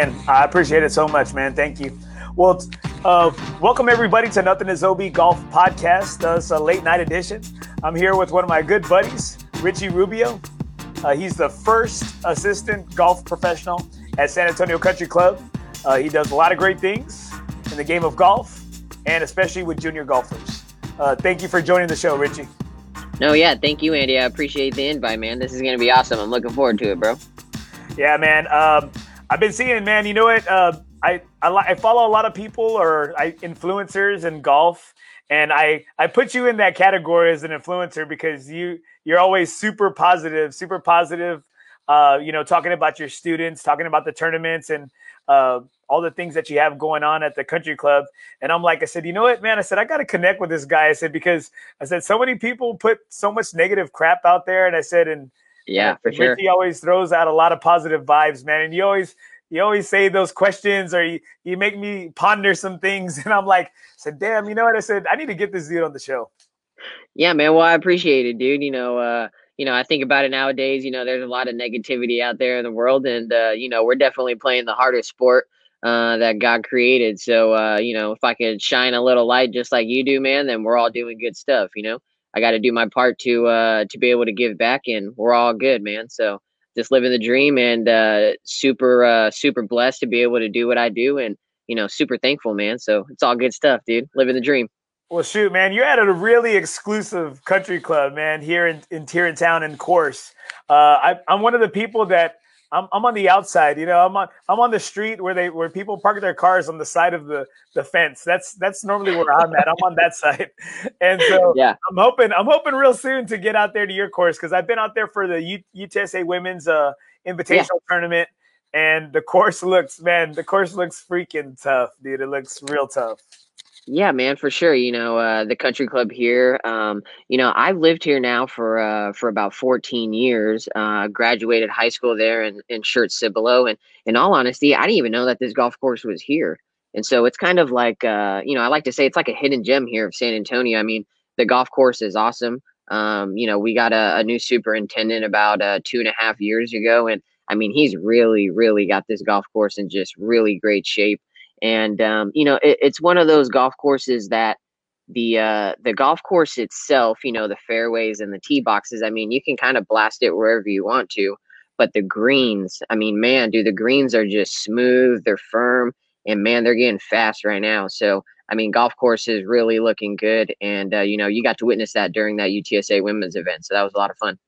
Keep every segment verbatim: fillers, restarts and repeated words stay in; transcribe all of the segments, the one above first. And I appreciate it so much, man. Thank you. Well, uh, welcome everybody to Nothing is O B Golf Podcast. Uh, it's a late night edition. I'm here with one of my good buddies, Richie Rubio. Uh, he's the first assistant golf professional at San Antonio Country Club. Uh, he does a lot of great things in the game of golf and especially with junior golfers. Uh, thank you for joining the show, Richie. No, yeah, thank you, Andy. I appreciate the invite, man. This is going to be awesome. I'm looking forward to it, bro. Yeah, man. Um, I've been seeing, man, you know what? Uh, I, I I follow a lot of people or I, influencers in golf, and I, I put you in that category as an influencer because you, you're always super positive, super positive, uh, you know, talking about your students, talking about the tournaments and uh, all the things that you have going on at the country club. And I'm like, I said, you know what, man? I said, I got to connect with this guy. I said, because I said, so many people put so much negative crap out there. And I said, and yeah, for sure. Richie always throws out a lot of positive vibes, man. And you always, you always say those questions, or you, you make me ponder some things. And I'm like, I said, damn, you know what? I said, I need to get this dude on the show. Yeah, man. Well, I appreciate it, dude. You know, uh, you know, I think about it nowadays. You know, there's a lot of negativity out there in the world, and uh, you know, we're definitely playing the hardest sport uh, that God created. So, uh, you know, if I could shine a little light, just like you do, man, then we're all doing good stuff, you know. I got to do my part to uh, to be able to give back, and we're all good, man. So just living the dream, and uh, super, uh, super blessed to be able to do what I do, and, you know, super thankful, man. So it's all good stuff, dude. Living the dream. Well, shoot, man, you're at a really exclusive country club, man, here in, in here in town in Course. Uh, I, I'm one of the people that I'm, I'm on the outside, you know, I'm on, I'm on the street where they, where people park their cars on the side of the, the fence. That's, that's normally where I'm at. I'm on that side. And so yeah. I'm hoping, I'm hoping real soon to get out there to your course. Cause I've been out there for the U- UTSA women's uh, invitational yeah. tournament, and the course looks, man, the course looks freaking tough, dude. It looks real tough. Yeah, man, for sure. You know, uh, the country club here, um, you know, I've lived here now for uh, for about fourteen years, uh, graduated high school there in, in Schertz Cibolo. And in all honesty, I didn't even know that this golf course was here. And so it's kind of like, uh, you know, I like to say it's like a hidden gem here of San Antonio. I mean, the golf course is awesome. Um, you know, we got a, a new superintendent about uh, two and a half years ago. And I mean, he's really, really got this golf course in just really great shape. And, um, you know, it, it's one of those golf courses that the uh, the golf course itself, you know, the fairways and the tee boxes, I mean, you can kind of blast it wherever you want to. But the greens, I mean, man, dude, the greens are just smooth. They're firm. And, man, they're getting fast right now. So, I mean, golf course is really looking good. And, uh, you know, you got to witness that during that U T S A women's event. So that was a lot of fun.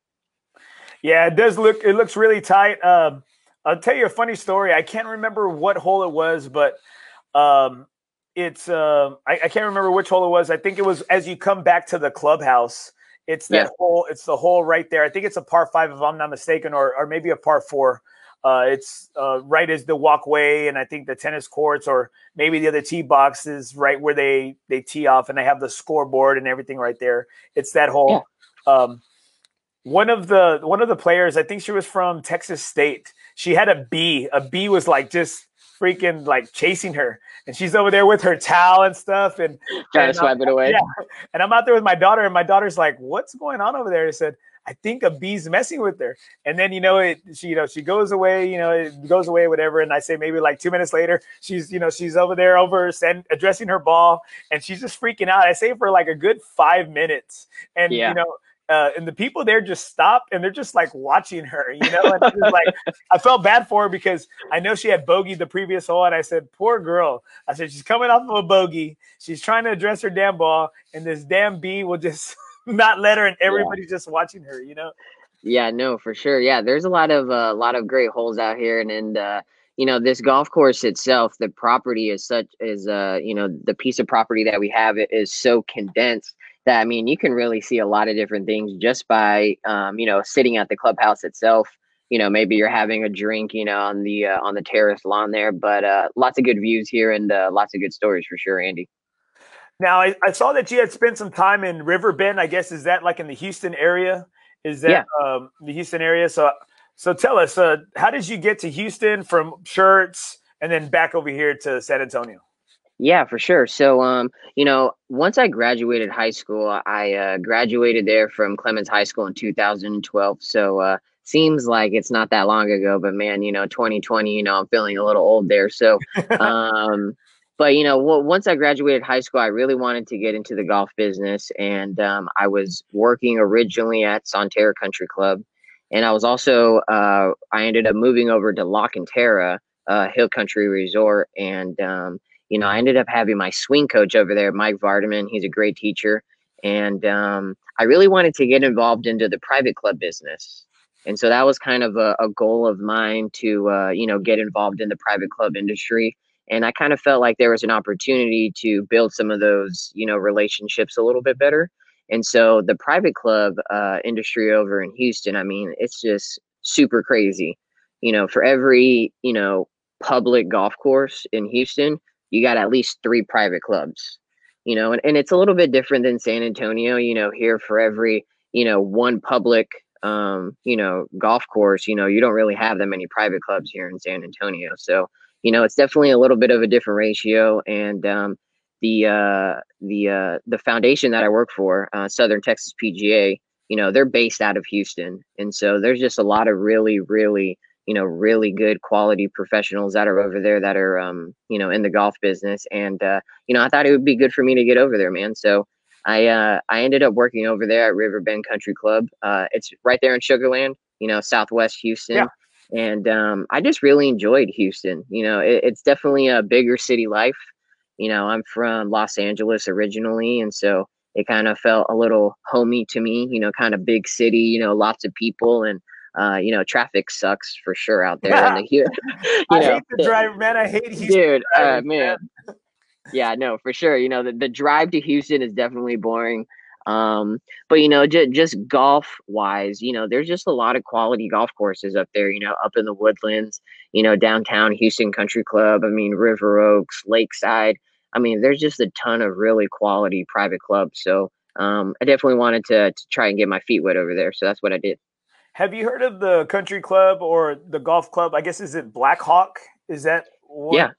Yeah, it does look – it looks really tight. Uh, I'll tell you a funny story. I can't remember what hole it was, but – Um, it's, um, uh, I, I can't remember which hole it was. I think it was as you come back to the clubhouse, it's that yeah. hole, it's the hole right there. I think it's a par five, if I'm not mistaken, or, or maybe a par four. Uh, it's, uh, right as the walkway. And I think the tennis courts or maybe the other tee box is right where they, they tee off, and they have the scoreboard and everything right there. It's that hole. Yeah. Um, One of the one of the players, I think she was from Texas State. She had a bee. A bee was like just freaking like chasing her, and she's over there with her towel and stuff, and trying to swipe it away. Yeah. And I'm out there with my daughter, and my daughter's like, "What's going on over there?" I said, "I think a bee's messing with her." And then you know it. She you know she goes away. You know it goes away, whatever. And I say maybe like two minutes later, she's you know she's over there over and addressing her ball, and she's just freaking out. I say for like a good five minutes, and yeah. you know. Uh, and the people there just stop and they're just like watching her, you know, and just, like I felt bad for her because I know she had bogeyed the previous hole. And I said, poor girl. I said, she's coming off of a bogey. She's trying to address her damn ball. And this damn bee will just not let her. And everybody's yeah. just watching her, you know? Yeah, no, for sure. Yeah. There's a lot of a uh, lot of great holes out here. And, and uh, you know, this golf course itself, the property is such is, uh, you know, the piece of property that we have it is so condensed. That, I mean, you can really see a lot of different things just by, um, you know, sitting at the clubhouse itself. You know, maybe you're having a drink, you know, on the uh, on the terrace lawn there. But uh, lots of good views here and uh, lots of good stories for sure, Andy. Now, I, I saw that you had spent some time in River Bend. I guess is that like in the Houston area? Is that yeah. um, the Houston area? So, so tell us, uh, how did you get to Houston from Schertz and then back over here to San Antonio? Yeah, for sure. So, um, you know, once I graduated high school, I uh, graduated there from Clemens High School in two thousand twelve. So uh, seems like it's not that long ago, but man, you know, twenty twenty, you know, I'm feeling a little old there. So, um, but you know, w- once I graduated high school, I really wanted to get into the golf business. And, um, I was working originally at Sonterra Country Club, and I was also, uh, I ended up moving over to Lockanterra, uh, Hill Country Resort. And, um, you know, I ended up having my swing coach over there, Mike Vardaman. He's a great teacher. And, um, I really wanted to get involved into the private club business. And so that was kind of a, a goal of mine to, uh, you know, get involved in the private club industry. And I kind of felt like there was an opportunity to build some of those, you know, relationships a little bit better. And so the private club uh, industry over in Houston, I mean, it's just super crazy. You know, for every, you know, public golf course in Houston, you got at least three private clubs, you know, and, and it's a little bit different than San Antonio. You know, here for every, you know, one public um you know golf course, you know, you don't really have that many private clubs here in San Antonio. So, you know, it's definitely a little bit of a different ratio. And um the uh the uh the foundation that I work for, uh Southern Texas P G A, you know, they're based out of Houston. And so there's just a lot of really really you know really good quality professionals that are over there that are um you know in the golf business. And uh you know I thought it would be good for me to get over there, man. So I uh, I ended up working over there at River Bend Country Club. Uh, it's right there in Sugarland, you know, Southwest Houston. Yeah. And um, I just really enjoyed Houston. You know, it, it's definitely a bigger city life. You know, I'm from Los Angeles originally, and so it kind of felt a little homey to me, you know, kind of big city, you know, lots of people. And Uh, you know, traffic sucks for sure out there. Yeah. In the, you know, I hate the drive, man. I hate Houston. Dude, driving, uh, man. man. Yeah, no, for sure. You know, the, the drive to Houston is definitely boring. Um, but, you know, j- just golf wise, you know, there's just a lot of quality golf courses up there, you know, up in the Woodlands, you know, downtown Houston Country Club. I mean, River Oaks, Lakeside. I mean, there's just a ton of really quality private clubs. So um, I definitely wanted to, to try and get my feet wet over there. So that's what I did. Have you heard of the country club or the golf club? I guess, is it Blackhawk? Is that what? Yeah.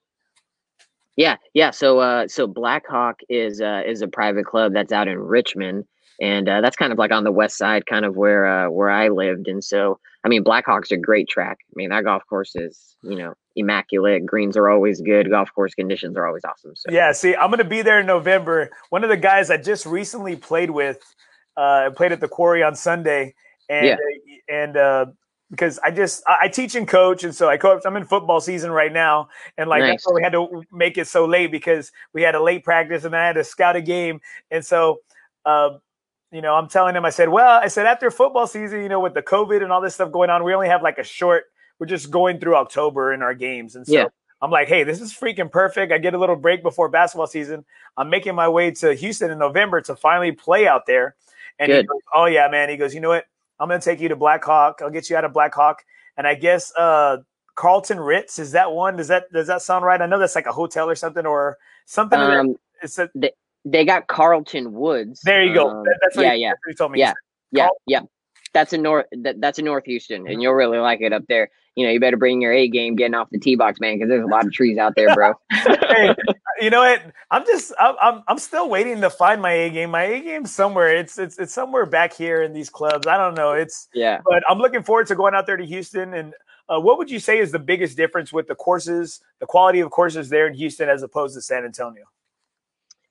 Yeah, yeah. So, uh, so Blackhawk is uh, is a private club that's out in Richmond, and uh, that's kind of like on the west side, kind of where uh, where I lived. And so, I mean, Blackhawk's a great track. I mean, that golf course is, you know, immaculate. Greens are always good. Golf course conditions are always awesome. So. Yeah. See, I'm gonna be there in November. One of the guys I just recently played with, uh, played at the Quarry on Sunday, and yeah. uh, and. Uh, Because I just I teach and coach, and so I coach. I'm in football season right now, and like nice. That's why we had to make it so late, because we had a late practice, and I had to scout a game. And so, uh, you know, I'm telling him, I said, well, I said after football season, you know, with the COVID and all this stuff going on, we only have like a short. We're just going through October in our games, and so yeah. I'm like, hey, this is freaking perfect. I get a little break before basketball season. I'm making my way to Houston in November to finally play out there. And Good. He goes, oh yeah, man. He goes, you know what? I'm going to take you to Blackhawk. I'll get you out of Blackhawk. And I guess uh, Carlton Ritz, is that one? Does that does that sound right? I know that's like a hotel or something or something. Um, it's a, they, they got Carlton Woods. There you go. Um, that, that's what yeah, you, yeah. That's what you told me. Yeah, yeah, Carl- yeah. That's in North, that, that's in North Houston, and you'll really like it up there. You know, you better bring your A game getting off the tee box, man, because there's a lot of trees out there, bro. Hey, you know what? I'm just, I'm, I'm, I'm still waiting to find my A game. My A game's somewhere. It's, it's, it's somewhere back here in these clubs. I don't know. It's, yeah. But I'm looking forward to going out there to Houston. And uh, what would you say is the biggest difference with the courses, the quality of courses there in Houston as opposed to San Antonio?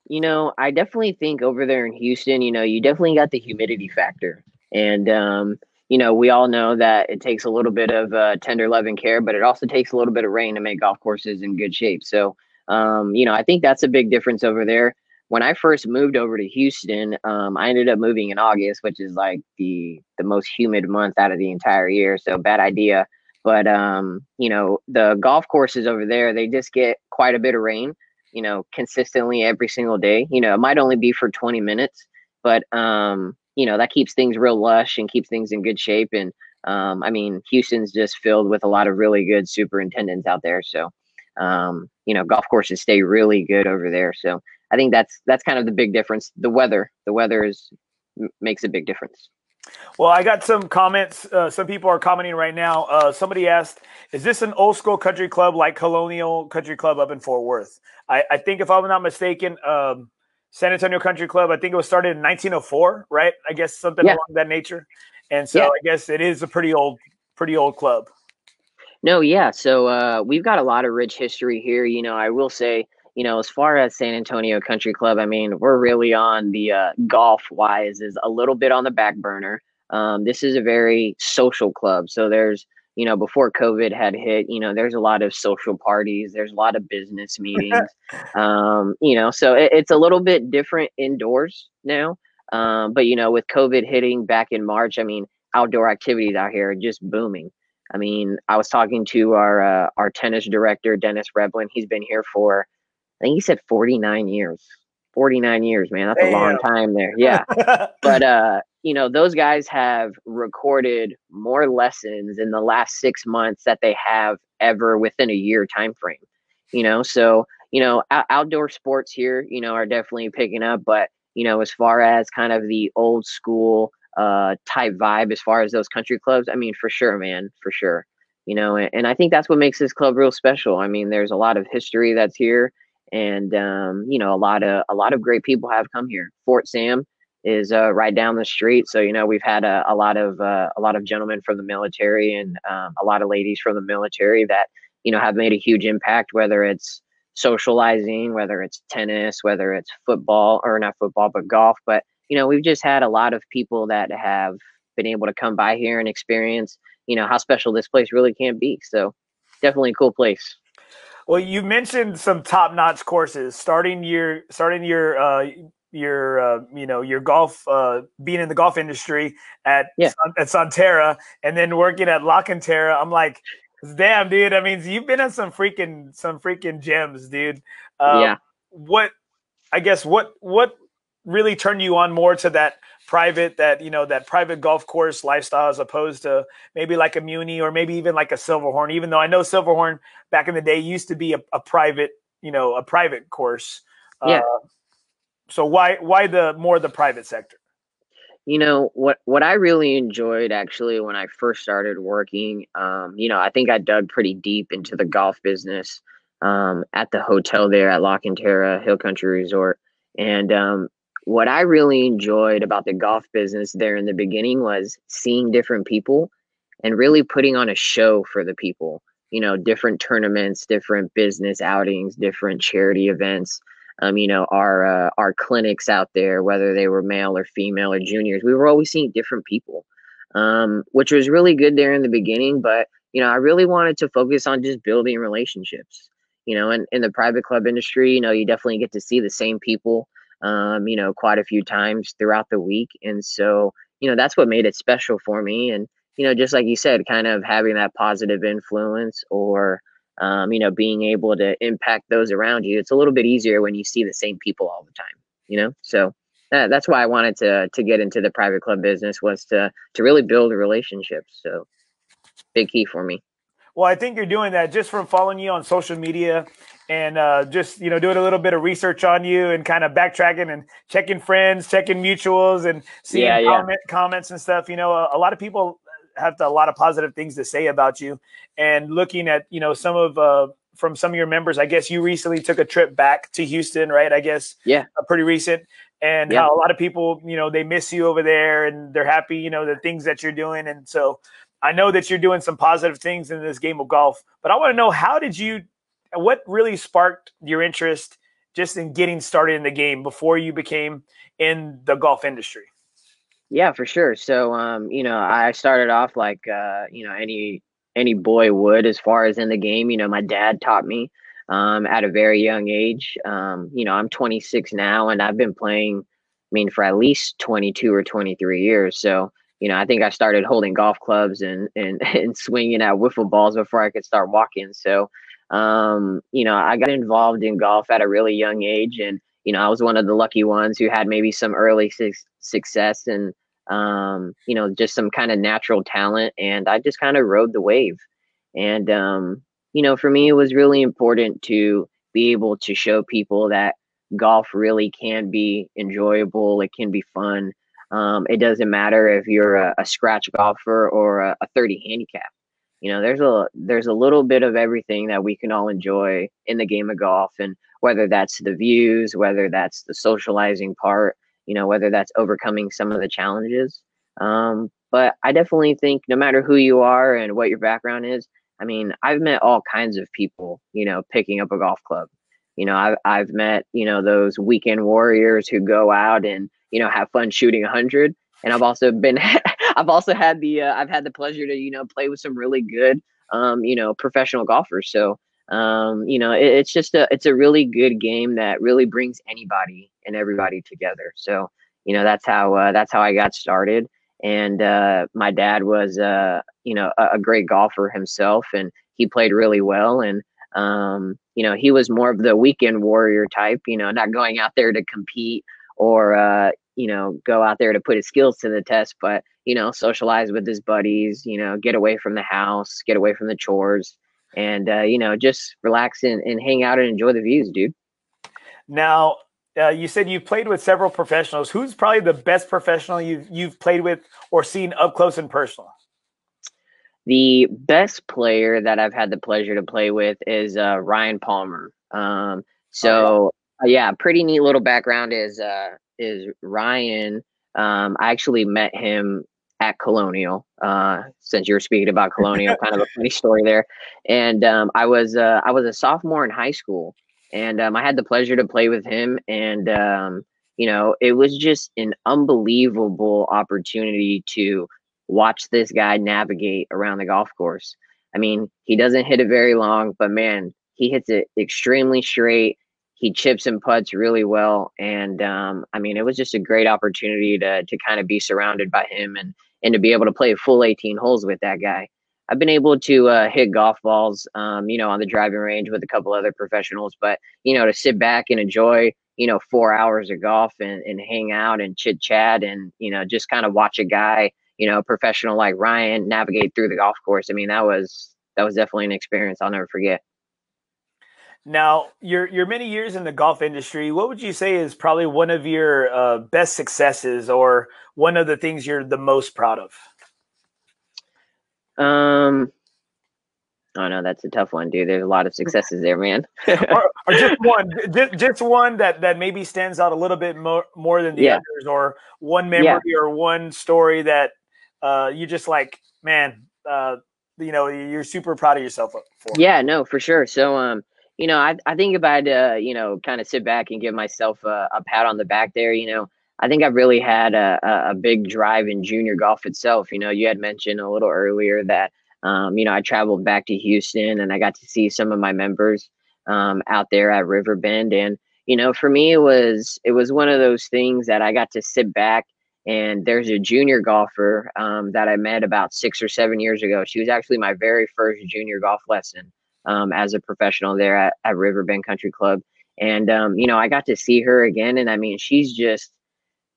You know, I definitely think over there in Houston, you know, you definitely got the humidity factor. And, um, you know, we all know that it takes a little bit of uh, tender love and care, but it also takes a little bit of rain to make golf courses in good shape. So, um, you know, I think that's a big difference over there. When I first moved over to Houston, um, I ended up moving in August, which is like the the most humid month out of the entire year. So bad idea. But, um, you know, the golf courses over there, they just get quite a bit of rain, you know, consistently every single day. You know, it might only be for twenty minutes, but um you know, that keeps things real lush and keeps things in good shape. And, um, I mean, Houston's just filled with a lot of really good superintendents out there. So, um, you know, golf courses stay really good over there. So I think that's, that's kind of the big difference. The weather, the weather is, makes a big difference. Well, I got some comments. Uh, some people are commenting right now. Uh, somebody asked, is this an old school country club like Colonial Country Club up in Fort Worth? I, I think if I'm not mistaken, um, San Antonio Country Club, I think it was started in nineteen oh four, right? I guess something yeah. along that nature. And so yeah. I guess it is a pretty old, pretty old club. No, yeah. So uh, we've got a lot of rich history here. You know, I will say, you know, as far as San Antonio Country Club, I mean, we're really on the uh, golf-wise is a little bit on the back burner. Um, this is a very social club. So there's, you know, before COVID had hit, you know, there's a lot of social parties. There's a lot of business meetings, um, you know, so it, it's a little bit different indoors now. Um, but, you know, with COVID hitting back in March, I mean, outdoor activities out here are just booming. I mean, I was talking to our uh, our tennis director, Dennis Reblin. He's been here for, I think he said forty-nine years. forty-nine years, man. That's Damn. a long time there. Yeah. But, uh, you know, those guys have recorded more lessons in the last six months that they have ever within a year time frame. You know, so, you know, out- outdoor sports here, you know, are definitely picking up. But, you know, as far as kind of the old school uh, type vibe, as far as those country clubs, I mean, for sure, man, for sure. You know, and, and I think that's what makes this club real special. I mean, there's a lot of history that's here. And, um, you know, a lot of a lot of great people have come here. Fort Sam is uh, right down the street. So, you know, we've had a, a lot of uh, a lot of gentlemen from the military and um, a lot of ladies from the military that, you know, have made a huge impact, whether it's socializing, whether it's tennis, whether it's football or not football, but golf. But, you know, we've just had a lot of people that have been able to come by here and experience, you know, how special this place really can be. So definitely a cool place. Well, you mentioned some top-notch courses. Starting your, starting your, uh, your, uh, you know, your golf, uh, being in the golf industry at yeah. at Sonterra, and then working at Lockanterra. I'm like, damn, dude. I mean, you've been at some freaking, some freaking gems, dude. Um, yeah. What, I guess, what, what really turned you on more to that private, that you know, that private golf course lifestyle as opposed to maybe like a Muni or maybe even like a Silverhorn, even though I know Silverhorn back in the day used to be a, a private, you know, a private course. Yeah. Uh, so why, why the more the private sector? You know, what, what I really enjoyed actually when I first started working, um, you know, I think I dug pretty deep into the golf business um, at the hotel there at Lockanterra Hill Country Resort. And, um, what I really enjoyed about the golf business there in the beginning was seeing different people and really putting on a show for the people, you know, different tournaments, different business outings, different charity events. Um, you know, our, uh, our clinics out there, whether they were male or female or juniors, we were always seeing different people, um, which was really good there in the beginning. But, you know, I really wanted to focus on just building relationships, you know, and in the private club industry, you know, you definitely get to see the same people, um, you know, quite a few times throughout the week. And so, you know, that's what made it special for me. And, you know, just like you said, kind of having that positive influence or, um, you know, being able to impact those around you. It's a little bit easier when you see the same people all the time, you know? So that, that's why I wanted to, to get into the private club business was to, to really build relationships. So big key for me. Well, I think you're doing that just from following you on social media and uh, just, you know, doing a little bit of research on you and kind of backtracking and checking friends, checking mutuals and seeing yeah, yeah. Comment, comments and stuff. You know, a, a lot of people have to, a lot of positive things to say about you and looking at, you know, some of uh, from some of your members. I guess you recently took a trip back to Houston, right? I guess. Yeah. Uh, pretty recent. And yeah. how a lot of people, you know, they miss you over there and they're happy, you know, the things that you're doing. And so I know that you're doing some positive things in this game of golf, but I want to know how did you, what really sparked your interest just in getting started in the game before you became in the golf industry? Yeah, for sure. So, um, you know, I started off like, uh, you know, any, any boy would, as far as in the game. You know, my dad taught me, um, at a very young age. Um, you know, I'm twenty-six now and I've been playing, I mean, for at least twenty-two or twenty-three years. So, you know, I think I started holding golf clubs and, and, and swinging at wiffle balls before I could start walking. So, um, you know, I got involved in golf at a really young age. And, you know, I was one of the lucky ones who had maybe some early su- success and, um, you know, just some kind of natural talent. And I just kind of rode the wave. And, um, you know, for me, it was really important to be able to show people that golf really can be enjoyable. It can be fun. Um, it doesn't matter if you're a, a scratch golfer or a, a thirty handicap. You know, there's a there's a little bit of everything that we can all enjoy in the game of golf, and whether that's the views, whether that's the socializing part, you know, whether that's overcoming some of the challenges. Um, But I definitely think no matter who you are and what your background is, I mean, I've met all kinds of people, you know, picking up a golf club. You know, I've, I've met, you know, those weekend warriors who go out and, you know, have fun shooting a hundred. And I've also been, I've also had the, uh, I've had the pleasure to, you know, play with some really good, um, you know, professional golfers. So, um, you know, it, it's just a, it's a really good game that really brings anybody and everybody together. So, you know, that's how, uh, that's how I got started. And uh, my dad was, uh, you know, a, a great golfer himself, and he played really well. And, um, you know, he was more of the weekend warrior type, you know, not going out there to compete or, uh, you know, go out there to put his skills to the test, but, you know, socialize with his buddies, you know, get away from the house, get away from the chores, and, uh, you know, just relax and, and hang out and enjoy the views, dude. Now, Uh, you said you've played with several professionals. Who's probably the best professional you've, you've played with or seen up close and personal? The best player that I've had the pleasure to play with is uh, Ryan Palmer. Um, so, oh, yeah. yeah, pretty neat little background is uh, is Ryan. Um, I actually met him at Colonial, uh, since you were speaking about Colonial, kind of a funny story there. And um, I was uh, I was a sophomore in high school. And um, I had the pleasure to play with him. And, um, you know, it was just an unbelievable opportunity to watch this guy navigate around the golf course. I mean, he doesn't hit it very long, but man, he hits it extremely straight. He chips and putts really well. And, um, I mean, it was just a great opportunity to to kind of be surrounded by him and, and to be able to play a full eighteen holes with that guy. I've been able to uh, hit golf balls, um, you know, on the driving range with a couple other professionals, but, you know, to sit back and enjoy, you know, four hours of golf and, and hang out and chit chat and, you know, just kind of watch a guy, you know, a professional like Ryan navigate through the golf course. I mean, that was, that was definitely an experience I'll never forget. Now, your, your many years in the golf industry, what would you say is probably one of your uh, best successes or one of the things you're the most proud of? Um, oh no, that's a tough one, dude. There's a lot of successes there, man. or, or just one, just, just one that, that maybe stands out a little bit more, more than the yeah. others, or one memory yeah. or one story that, uh, you just like, man, uh, you know, you're super proud of yourself for. Yeah, no, for sure. So, um, you know, I, I think if I'd, uh, you know, kind of sit back and give myself a, a pat on the back there, you know, I think I've really had a, a big drive in junior golf itself. You know, you had mentioned a little earlier that, um, you know, I traveled back to Houston and I got to see some of my members um, out there at River Bend. And, you know, for me, it was it was one of those things that I got to sit back, and there's a junior golfer um, that I met about six or seven years ago. She was actually my very first junior golf lesson um, as a professional there at, at River Bend Country Club. And, um, you know, I got to see her again. And I mean, she's just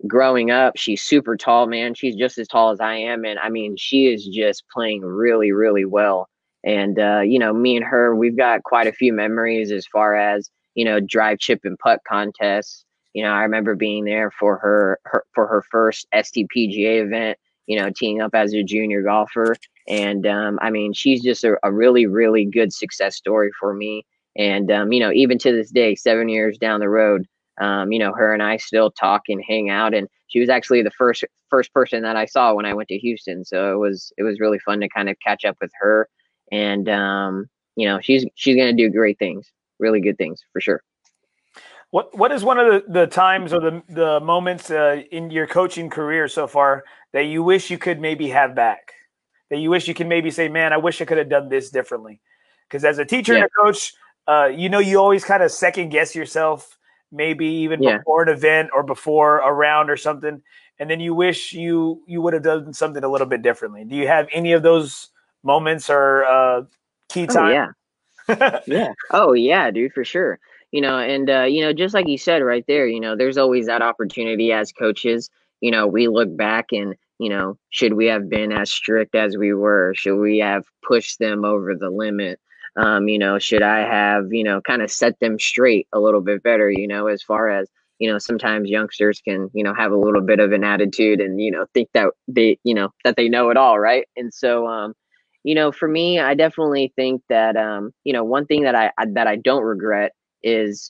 growing up, she's super tall, man. She's just as tall as I am. And I mean, she is just playing really, really well. And, uh, you know, me and her, we've got quite a few memories as far as, you know, drive, chip and putt contests. You know, I remember being there for her, her for her first S T P G A event, you know, teeing up as a junior golfer. And um, I mean, she's just a, a really, really good success story for me. And, um, you know, even to this day, seven years down the road, Um, you know, her and I still talk and hang out, and she was actually the first first person that I saw when I went to Houston. So it was it was really fun to kind of catch up with her, and um, you know, she's she's going to do great things, really good things for sure. What what is one of the, the times or the the moments uh, in your coaching career so far that you wish you could maybe have back? That you wish you can maybe say, man, I wish I could have done this differently. Because as a teacher yeah. and a coach, uh, you know, you always kind of second guess yourself. Maybe even yeah. before an event or before a round or something. And then you wish you, you would have done something a little bit differently. Do you have any of those moments or uh, key time? Oh, yeah. yeah. Oh yeah, dude, for sure. You know, and uh, you know, just like you said right there, you know, there's always that opportunity as coaches, you know, we look back and, you know, should we have been as strict as we were? Should we have pushed them over the limit? Um, you know, should I have, you know, kind of set them straight a little bit better, you know, as far as, you know, sometimes youngsters can, you know, have a little bit of an attitude and, you know, think that they, you know, that they know it all. Right. And so, um, you know, for me, I definitely think that, um, you know, one thing that I, that I don't regret is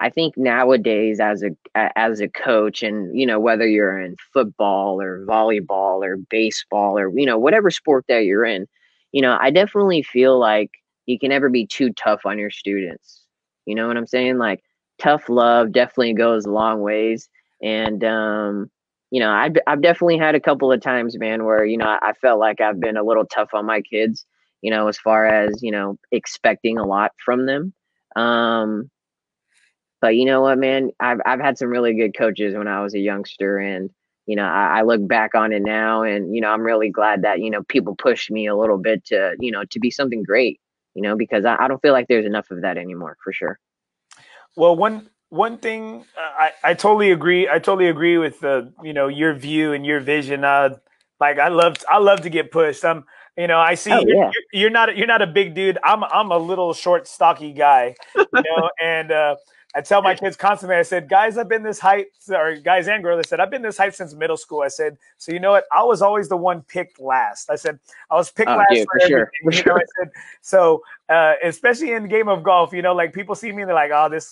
I think nowadays as a as a coach, and you know, whether you're in football or volleyball or baseball or you know whatever sport that you're in, you know, I definitely feel like you can never be too tough on your students. You know what I'm saying? Like, tough love definitely goes a long ways. And um, you know, I've I've definitely had a couple of times, man, where you know I felt like I've been a little tough on my kids. You know, as far as you know, expecting a lot from them. Um, But you know what, man, I've I've had some really good coaches when I was a youngster, and you know I, I look back on it now, and you know I'm really glad that you know people pushed me a little bit to you know to be something great, you know, because I, I don't feel like there's enough of that anymore, for sure. Well, one one thing uh, I I totally agree I totally agree with the you know your view and your vision. Uh, like I love I love to get pushed. I'm you know I see oh, yeah. you're, you're not you're not a big dude. I'm I'm a little short, stocky guy, you know, and. Uh, I tell my kids constantly, I said, guys, I've been this height, or guys and girls, I said, I've been this height since middle school. I said, so you know what? I was always the one picked last. I said, I was picked oh, last. Dude, for for sure. For sure. You know, I said, so uh, especially in the game of golf, you know, like people see me and they're like, oh, this,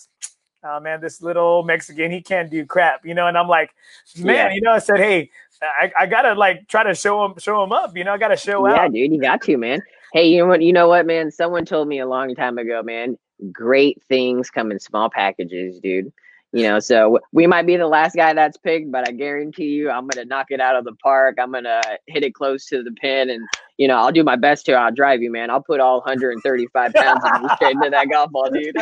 oh, man, this little Mexican, he can't do crap, you know? And I'm like, man, yeah. you know, I said, hey, I, I got to like try to show him, show him up, you know, I got to show yeah, out. Yeah, dude, you got to, man. Hey, you know what, you know what, man? Someone told me a long time ago, man, great things come in small packages, dude. You know, so we might be the last guy that's picked, but I guarantee you I'm going to knock it out of the park. I'm going to hit it close to the pin, and, you know, I'll do my best here. I'll drive you, man. I'll put all one hundred thirty-five pounds into that golf ball, dude.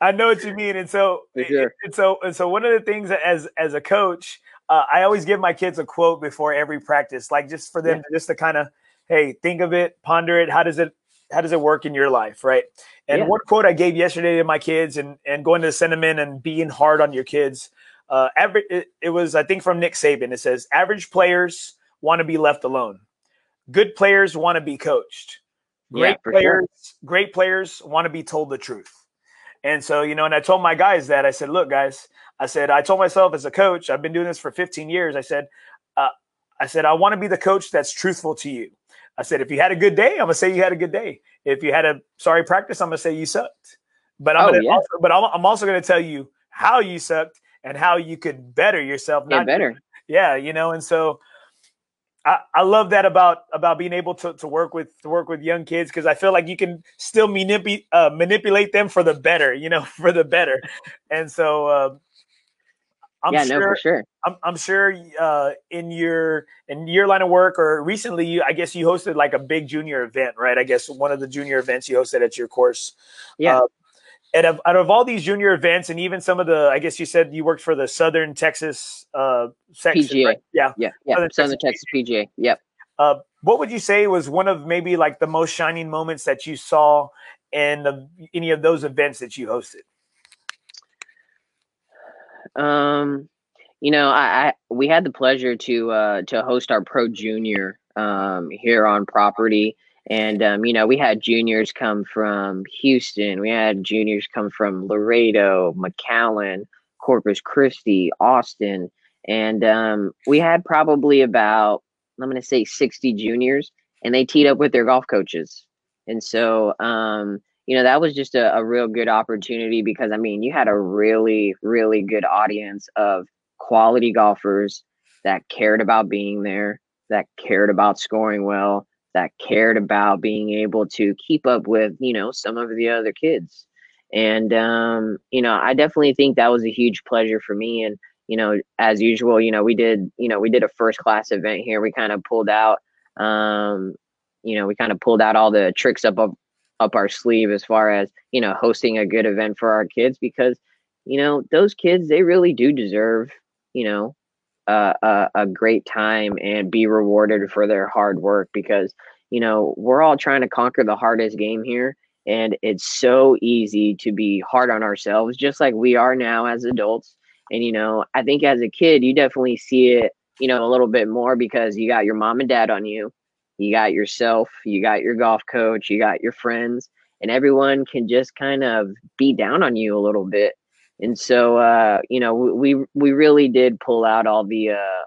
I know what you mean. And so, sure. and so, and so one of the things that as, as a coach, uh, I always give my kids a quote before every practice, like just for them, yeah. just to kind of, hey, think of it, ponder it. How does it, How does it work in your life, right? And yeah. one quote I gave yesterday to my kids, and and going to the sentiment and being hard on your kids. Uh, average, it, it was, I think, from Nick Saban. It says, average players want to be left alone. Good players want to be coached. Great yeah, players, sure. great players want to be told the truth. And so, you know, and I told my guys that. I said, look, guys, I said, I told myself as a coach, I've been doing this for fifteen years. I said, uh, I said, I want to be the coach that's truthful to you. I said, if you had a good day, I'm going to say you had a good day. If you had a sorry practice, I'm going to say you sucked. But I'm, oh, gonna yeah. also, but I'm, I'm also going to tell you how you sucked and how you could better yourself. Yeah, not better. Yeah, you know, and so I, I love that about about being able to, to work with to work with young kids, because I feel like you can still manipu- uh, manipulate them for the better, you know, for the better. And so uh, I'm yeah, sure, no, for sure. I'm, I'm sure uh, in your in your line of work, or recently, you I guess you hosted like a big junior event, right? I guess one of the junior events you hosted at your course. Yeah. Uh, and of, out of all these junior events, and even some of the, I guess you said you worked for the Southern Texas uh, section, P G A. Right? Yeah, yeah, yeah. Southern, Southern Texas, Texas P G A. Yep. Uh, what would you say was one of maybe like the most shining moments that you saw in the, any of those events that you hosted? Um, you know, I, I we had the pleasure to uh, to host our pro junior um, here on property, and um, you know, we had juniors come from Houston, we had juniors come from Laredo, McAllen, Corpus Christi, Austin, and um, we had probably about I'm going to say sixty juniors, and they teed up with their golf coaches, and so. Um, You know, that was just a, a real good opportunity because, I mean, you had a really, really good audience of quality golfers that cared about being there, that cared about scoring well, that cared about being able to keep up with, you know, some of the other kids. And, um, you know, I definitely think that was a huge pleasure for me. And, you know, as usual, you know, we did, you know, we did a first class event here. We kind of pulled out, um, you know, we kind of pulled out all the tricks up of, up our sleeve as far as, you know, hosting a good event for our kids, because, you know, those kids, they really do deserve, you know, uh, a, a great time and be rewarded for their hard work, because, you know, we're all trying to conquer the hardest game here. And it's so easy to be hard on ourselves, just like we are now as adults. And, you know, I think as a kid, you definitely see it, you know, a little bit more because you got your mom and dad on you. You got yourself, you got your golf coach, you got your friends, and everyone can just kind of be down on you a little bit. And so, uh, you know, we we really did pull out all the uh,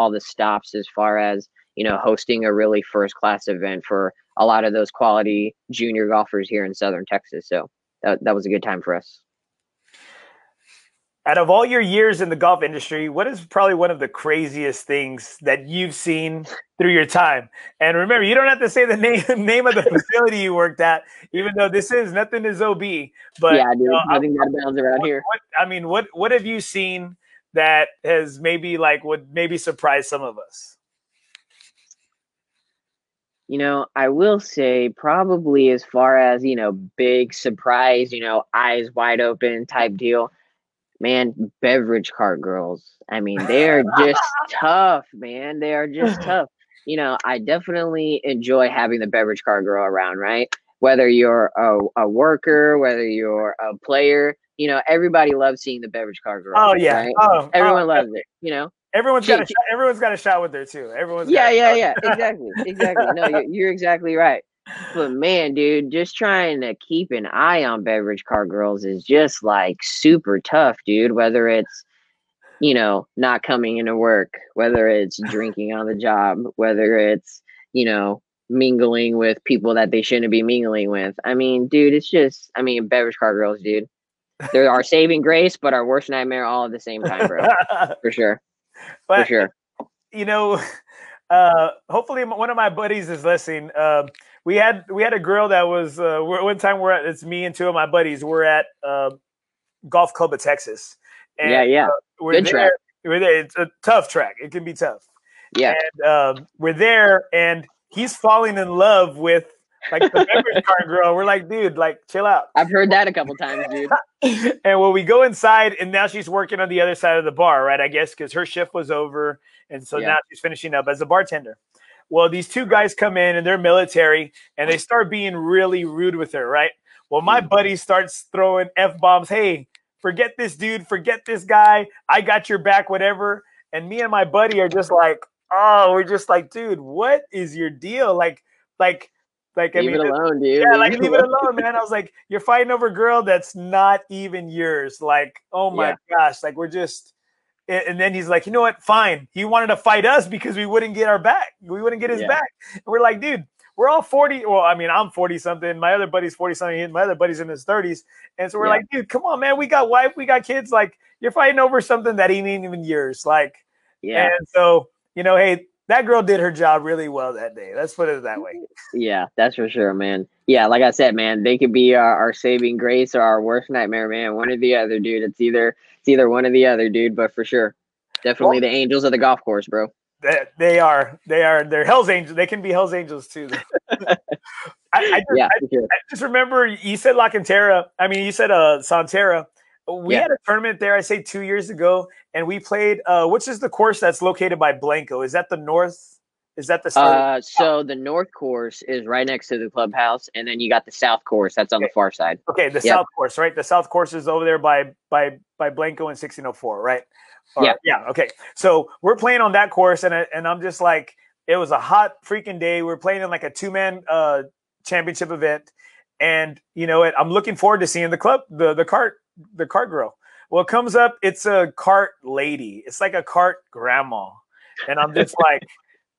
all the stops as far as, you know, hosting a really first class event for a lot of those quality junior golfers here in Southern Texas. So that, that was a good time for us. Out of all your years in the golf industry, what is probably one of the craziest things that you've seen through your time? And remember, you don't have to say the name name of the facility you worked at, even though this is Nothing is O B. But yeah, dude, you know, nothing out of bounds around here. What, I mean, what what have you seen that has maybe like would maybe surprise some of us? You know, I will say probably as far as, you know, big surprise, you know, eyes wide open type deal, man, beverage cart girls. I mean, they're just tough, man. They are just tough. You know, I definitely enjoy having the beverage cart girl around, right? Whether you're a, a worker, whether you're a player, you know, everybody loves seeing the beverage cart girl. Oh, yeah. Right? Oh, Everyone oh, loves it, you know. Everyone's got a shot, everyone's got a shot with her too. Everyone's yeah, got yeah, yeah. Exactly, exactly. No, you're, you're exactly right. But man, dude, just trying to keep an eye on beverage cart girls is just like super tough, dude. Whether it's, you know, not coming into work, whether it's drinking on the job, whether it's, you know, mingling with people that they shouldn't be mingling with. I mean, dude, it's just, I mean, beverage cart girls, dude. They're our saving grace, but our worst nightmare all at the same time, bro. For sure. But, for sure. You know, uh, hopefully one of my buddies is listening. Uh, we had we had a girl that was uh, one time we're at, it's me and two of my buddies. We're at uh, Golf Club of Texas. And, yeah, yeah. Uh, we're Good there, track. We're there. It's a tough track. It can be tough. Yeah. And, um, we're there, and he's falling in love with like the beverage cart girl. We're like, dude, like chill out. I've heard that a couple times, dude. And when we go inside, and now she's working on the other side of the bar, right? I guess because her shift was over, and so yeah. now she's finishing up as a bartender. Well, these two guys come in, and they're military, and they start being really rude with her, right? Well, my buddy starts throwing F-bombs. Hey, forget this dude. Forget this guy. I got your back, whatever. And me and my buddy are just like, oh, we're just like, dude, what is your deal? Like, like. Like, I leave mean, it alone, dude. Yeah, like, leave it alone, man. I was like, you're fighting over a girl that's not even yours. Like, oh, my yeah. gosh. Like, we're just – and then he's like, you know what? Fine. He wanted to fight us because we wouldn't get our back. We wouldn't get his yeah. back. And we're like, dude, we're all forty – well, I mean, I'm forty-something. My other buddy's forty-something. My other buddy's in his thirties. And so we're yeah. like, dude, come on, man. We got wife. We got kids. Like, you're fighting over something that ain't even yours. Like, yeah. And so, you know, hey – that girl did her job really well that day. Let's put it that way. Yeah, that's for sure, man. Yeah, like I said, man, they could be our, our saving grace or our worst nightmare, man. One or the other, dude. It's either it's either one or the other, dude. But for sure, definitely oh. the angels of the golf course, bro. They, they are. They are. They're Hell's Angels. They can be Hell's Angels, too. I, I, just, yeah, I, sure. I just remember you said Lockanterra. I mean, you said uh, Sonterra. We yeah. had a tournament there, I say two years ago, and we played, uh, which is the course that's located by Blanco? Is that the north? Is that the south? Uh, so the north course is right next to the clubhouse, and then you got the south course that's on okay. the far side. Okay, the yep. south course, right? The south course is over there by by by Blanco and sixteen oh four, right? Or, yeah. Yeah, okay. So we're playing on that course, and I, and I'm just like, it was a hot freaking day. We're playing in like a two-man uh, championship event, and you know it. I'm looking forward to seeing the club, the the cart. the cart girl. Well, it comes up, it's a cart lady. It's like a cart grandma. And I'm just like,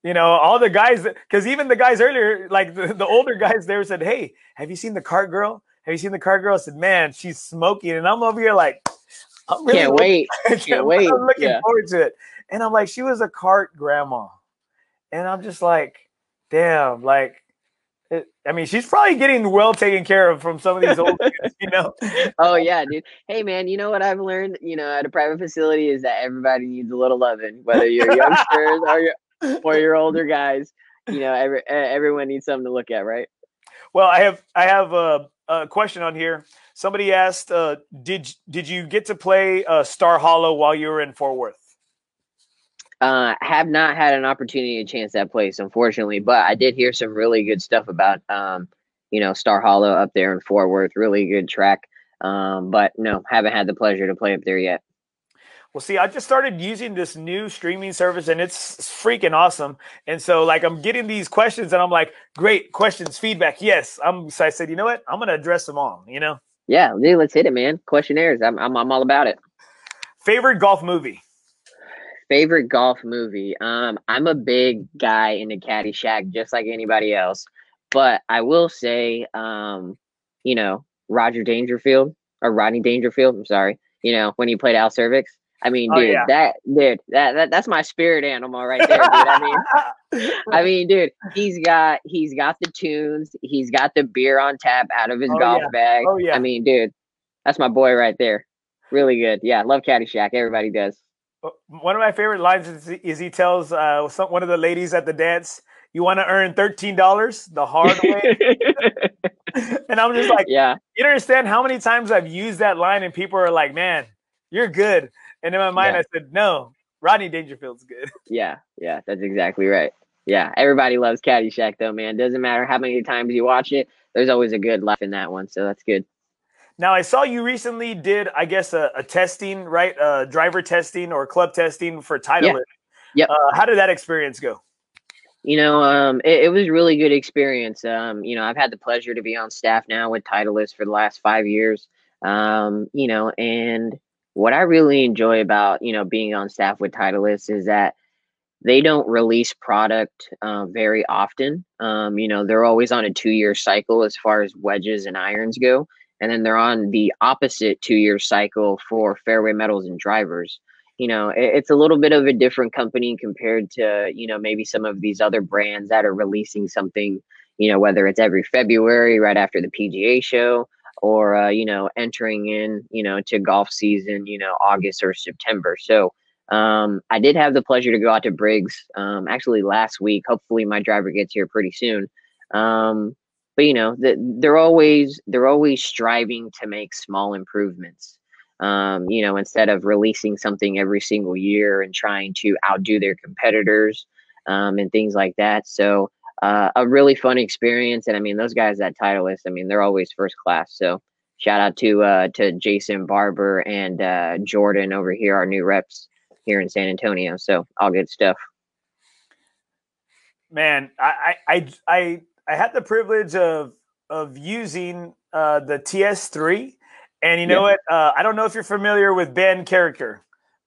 you know, all the guys, because even the guys earlier, like the, the older guys there said, hey, have you seen the cart girl? Have you seen the cart girl? I said, man, she's smoking. And I'm over here like, I'm really can't wait. Can't, can't wait. I'm looking yeah. forward to it. And I'm like, she was a cart grandma. And I'm just like, damn, like, I mean, she's probably getting well taken care of from some of these old kids, you know? Oh, yeah, dude. Hey, man, you know what I've learned, you know, at a private facility is that everybody needs a little loving, whether you're youngsters or, you're, or you're older guys. You know, every, everyone needs something to look at, right? Well, I have I have a, a question on here. Somebody asked, uh, did, did you get to play uh, Star Hollow while you were in Fort Worth? I uh, have not had an opportunity to chance that place, unfortunately, but I did hear some really good stuff about, um, you know, Star Hollow up there in Fort Worth, really good track. Um, but no, haven't had the pleasure to play up there yet. Well, see, I just started using this new streaming service and it's freaking awesome. And so like, I'm getting these questions and I'm like, great questions, feedback. Yes. I'm, so I said, you know what, I'm going to address them all, you know? Yeah. Dude, let's hit it, man. Questionnaires. I'm, I'm, I'm all about it. Favorite golf movie. Favorite golf movie. Um, I'm a big guy in the Caddyshack, just like anybody else. But I will say, um, you know, Roger Dangerfield or Rodney Dangerfield. I'm sorry. you know, when he played Al Cervix. I mean, dude, oh, yeah. that dude, that, that that's my spirit animal right there, dude. I mean, I mean, dude, he's got he's got the tunes, he's got the beer on tap out of his oh, golf yeah. bag. Oh yeah. I mean, dude, that's my boy right there. Really good. Yeah, love Caddyshack. Everybody does. One of my favorite lines is, is he tells uh, some, one of the ladies at the dance, "You want to earn thirteen dollars the hard way," and I'm just like, "Yeah." You don't understand how many times I've used that line, and people are like, "Man, you're good." And in my mind, yeah. I said, no, Rodney Dangerfield's good. Yeah, yeah, that's exactly right. Yeah, everybody loves Caddyshack, though, man. Doesn't matter how many times you watch it, there's always a good laugh in that one, so that's good. Now, I saw you recently did, I guess, a, a testing, right, uh, driver testing or club testing for Titleist. Yeah. Yep. Uh, how did that experience go? You know, um, it, it was a really good experience. Um, you know, I've had the pleasure to be on staff now with Titleist for the last five years, um, you know, and – what I really enjoy about, you know, being on staff with Titleist is that they don't release product uh, very often. Um, you know, they're always on a two-year cycle as far as wedges and irons go. And then they're on the opposite two-year cycle for fairway metals and drivers. You know, it, it's a little bit of a different company compared to, you know, maybe some of these other brands that are releasing something, you know, whether it's every February right after the P G A show, or, uh, you know, entering in, you know, to golf season, you know, August or September. So um, I did have the pleasure to go out to Briggs um, actually last week. Hopefully my driver gets here pretty soon. Um, but, you know, the, they're always they're always striving to make small improvements, um, you know, instead of releasing something every single year and trying to outdo their competitors um, and things like that. So Uh, a really fun experience. And I mean, those guys at Titleist, I mean, they're always first class. So shout out to uh, to Jason Barber and uh, Jordan over here, our new reps here in San Antonio. So all good stuff. Man, I I I, I had the privilege of of using uh, the T S three. And you know yeah. what? Uh, I don't know if you're familiar with Ben Carricker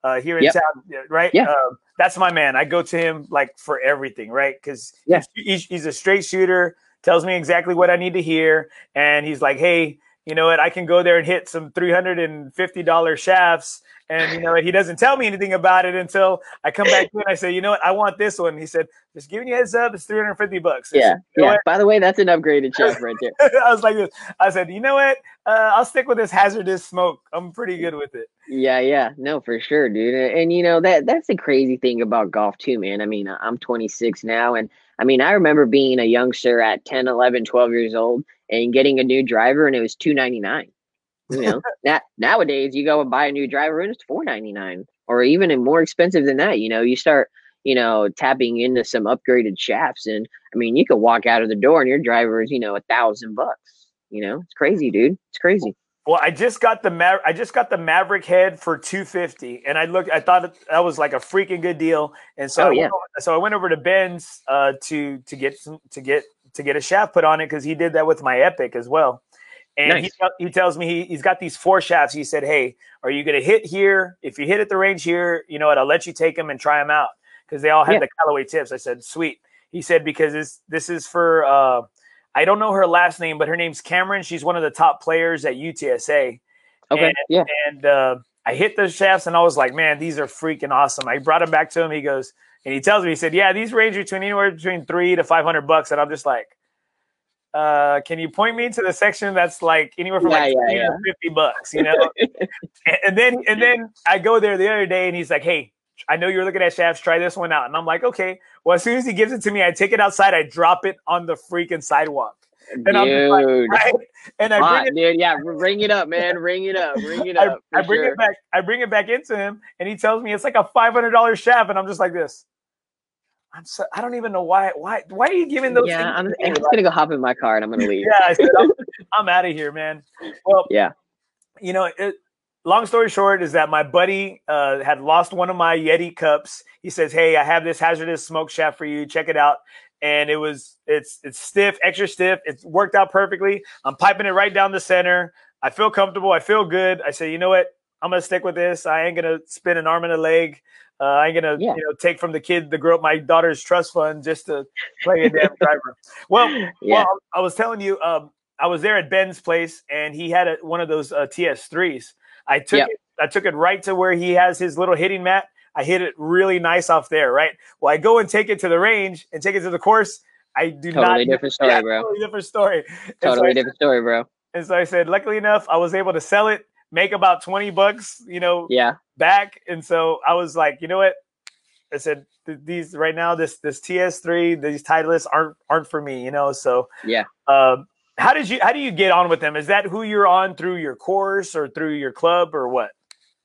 uh, here in yep. town, right? Yeah. Um, That's my man. I go to him like for everything, right? Because yeah. he's, he's a straight shooter, tells me exactly what I need to hear. And he's like, hey, you know what? I can go there and hit some three hundred fifty dollars shafts. And, you know, he doesn't tell me anything about it until I come back and I say, you know what? I want this one. And he said, just giving you a heads up, it's three hundred fifty bucks. I yeah. Said, you know yeah. By the way, that's an upgraded shaft right there. I was like, this. I said, you know what? Uh, I'll stick with this hazardous smoke. I'm pretty good with it. Yeah, yeah. No, for sure, dude. And, and you know, that that's the crazy thing about golf too, man. I mean, I'm twenty-six now. And I mean, I remember being a youngster at ten, eleven, twelve years old and getting a new driver and it was two ninety-nine. You know, that nowadays you go and buy a new driver and it's four ninety-nine or even in more expensive than that. You know, you start, you know, tapping into some upgraded shafts. And I mean, you could walk out of the door and your driver is, you know, a thousand bucks, you know, it's crazy, dude. It's crazy. Well, I just got the Ma- I just got the Maverick head for two fifty, and I looked. I thought that was like a freaking good deal, and so oh, I yeah. went over, so I went over to Ben's uh, to to get some, to get to get a shaft put on it because he did that with my Epic as well. And nice. he, he tells me he, he's got these four shafts. He said, "Hey, are you going to hit here? If you hit at the range here, you know what? I'll let you take them and try them out because they all had yeah. the Callaway tips." I said, "Sweet." He said, "Because this this is for." Uh, I don't know her last name, but her name's Cameron. She's one of the top players at U T S A. Okay, and, yeah. And uh, I hit those shafts, and I was like, man, these are freaking awesome. I brought them back to him. He goes, and he tells me, he said, yeah, these range between anywhere between three to five hundred bucks. And I'm just like, uh, can you point me to the section that's like anywhere from yeah, like yeah, yeah. fifty bucks, you know? and then and then I go there the other day, and he's like, hey, I know you're looking at shafts. Try this one out. And I'm like, okay. Well, as soon as he gives it to me, I take it outside. I drop it on the freaking sidewalk. And dude. I'm like, right? And I Hot, bring it dude. Yeah, ring it up, man. Ring it up. Ring it up. I, I bring sure. it back. I bring it back into him, and he tells me it's like a five hundred dollars shaft, and I'm just like this. I'm so I don't even know why. Why? Why are you giving those? Yeah, I'm, I'm just gonna go hop in my car and I'm gonna leave. yeah, I said, I'm, I'm out of here, man. Well, yeah. You know it. Long story short is that my buddy uh, had lost one of my Yeti cups. He says, hey, I have this hazardous smoke shaft for you. Check it out. And it was it's it's stiff, extra stiff. It's worked out perfectly. I'm piping it right down the center. I feel comfortable. I feel good. I say, you know what? I'm going to stick with this. I ain't going to spin an arm and a leg. Uh, I ain't going to yeah. you know, take from the kid the grow up my daughter's trust fund just to play a damn driver. Well, yeah. well, I was telling you, um, I was there at Ben's place, and he had a, one of those uh, T S threes. I took yep. it I took it right to where he has his little hitting mat. I hit it really nice off there, right? Well, I go and take it to the range and take it to the course. I do totally not. Totally different story, yeah, bro. Totally different story. Totally so different said, story, bro. And so I said, luckily enough, I was able to sell it, make about twenty bucks, you know, yeah. back. And so I was like, you know what? I said, these right now, this this T S three, these Titleists aren't aren't for me, you know. So yeah. Um, how did you? How do you get on with them? Is that who you're on through your course or through your club or what?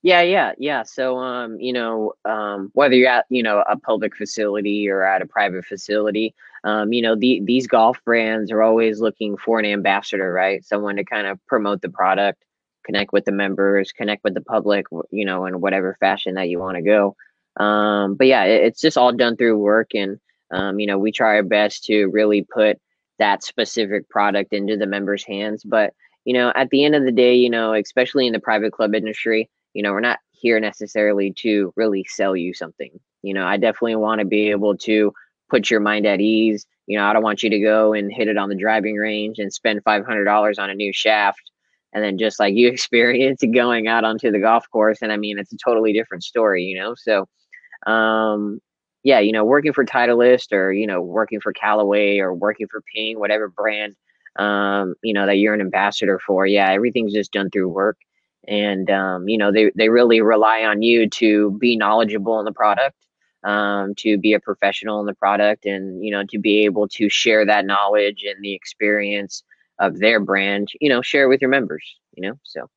Yeah, yeah, yeah. So, um, you know, um, whether you're at, you know, a public facility or at a private facility, um, you know, the, these golf brands are always looking for an ambassador, right? Someone to kind of promote the product, connect with the members, connect with the public, you know, in whatever fashion that you want to go. Um, but yeah, it, it's just all done through work. And, um, you know, we try our best to really put that specific product into the members' hands. But, you know, at the end of the day, you know, especially in the private club industry, you know, we're not here necessarily to really sell you something. You know, I definitely want to be able to put your mind at ease. You know, I don't want you to go and hit it on the driving range and spend five hundred dollars on a new shaft. And then just like you experience going out onto the golf course. And I mean, it's a totally different story, you know? So, um, yeah, you know, working for Titleist or, you know, working for Callaway or working for Ping, whatever brand, um, you know, that you're an ambassador for. Yeah, everything's just done through work. And, um, you know, they, they really rely on you to be knowledgeable in the product, um, to be a professional in the product and, you know, to be able to share that knowledge and the experience of their brand, you know, share with your members, you know, so.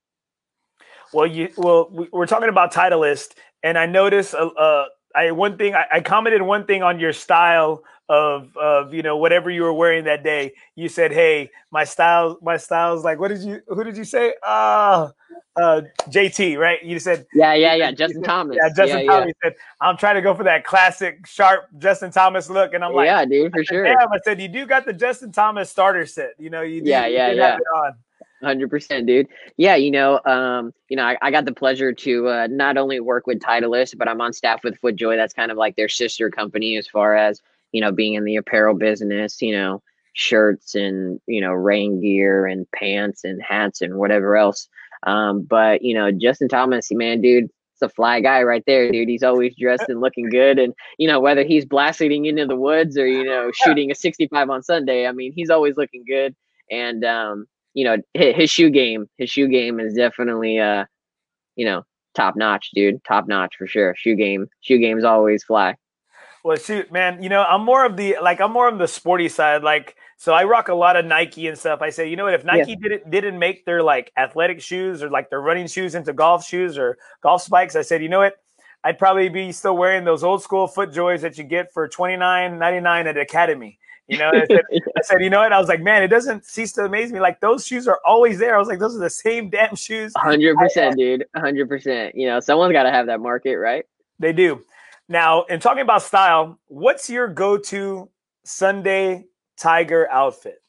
Well, you, well, we're talking about Titleist and I noticed, uh, uh I, one thing I, I commented one thing on your style of, of, you know, whatever you were wearing that day. You said, hey, my style, my style's like, what did you, who did you say? Uh, uh, J T, right? You said, yeah, yeah, yeah. Justin said, Thomas. Yeah, Justin yeah, Thomas yeah. said, I'm trying to go for that classic sharp Justin Thomas look. And I'm like, yeah, dude, for sure. Damn. I said, you do got the Justin Thomas starter set, you know, you, do, yeah, yeah, you yeah. have it on. one hundred percent, dude. Yeah, you know, um, you know, I, I got the pleasure to uh, not only work with Titleist, but I'm on staff with FootJoy. That's kind of like their sister company as far as, you know, being in the apparel business, you know, shirts and, you know, rain gear and pants and hats and whatever else. Um, but, you know, Justin Thomas, man, dude, it's a fly guy right there, dude. He's always dressed and looking good. And, you know, whether he's blasting into the woods or, you know, shooting a sixty-five on Sunday, I mean, he's always looking good. And, um, you know, his, his shoe game, his shoe game is definitely, uh, you know, top notch, dude. Top notch for sure. Shoe game, shoe game's always fly. Well, shoot, man, you know, I'm more of the, like, I'm more on the sporty side. Like, so I rock a lot of Nike and stuff. I say, you know what, if Nike yeah. didn't, didn't make their like athletic shoes or like their running shoes into golf shoes or golf spikes, I said, you know what, I'd probably be still wearing those old school FootJoys that you get for twenty-nine ninety-nine at Academy. You know, I said, I said, you know what? I was like, man, it doesn't cease to amaze me. Like those shoes are always there. I was like, those are the same damn shoes. one hundred percent, dude. one hundred percent. You know, someone's got to have that market, right? They do. Now, in talking about style, what's your go-to Sunday Tiger outfit?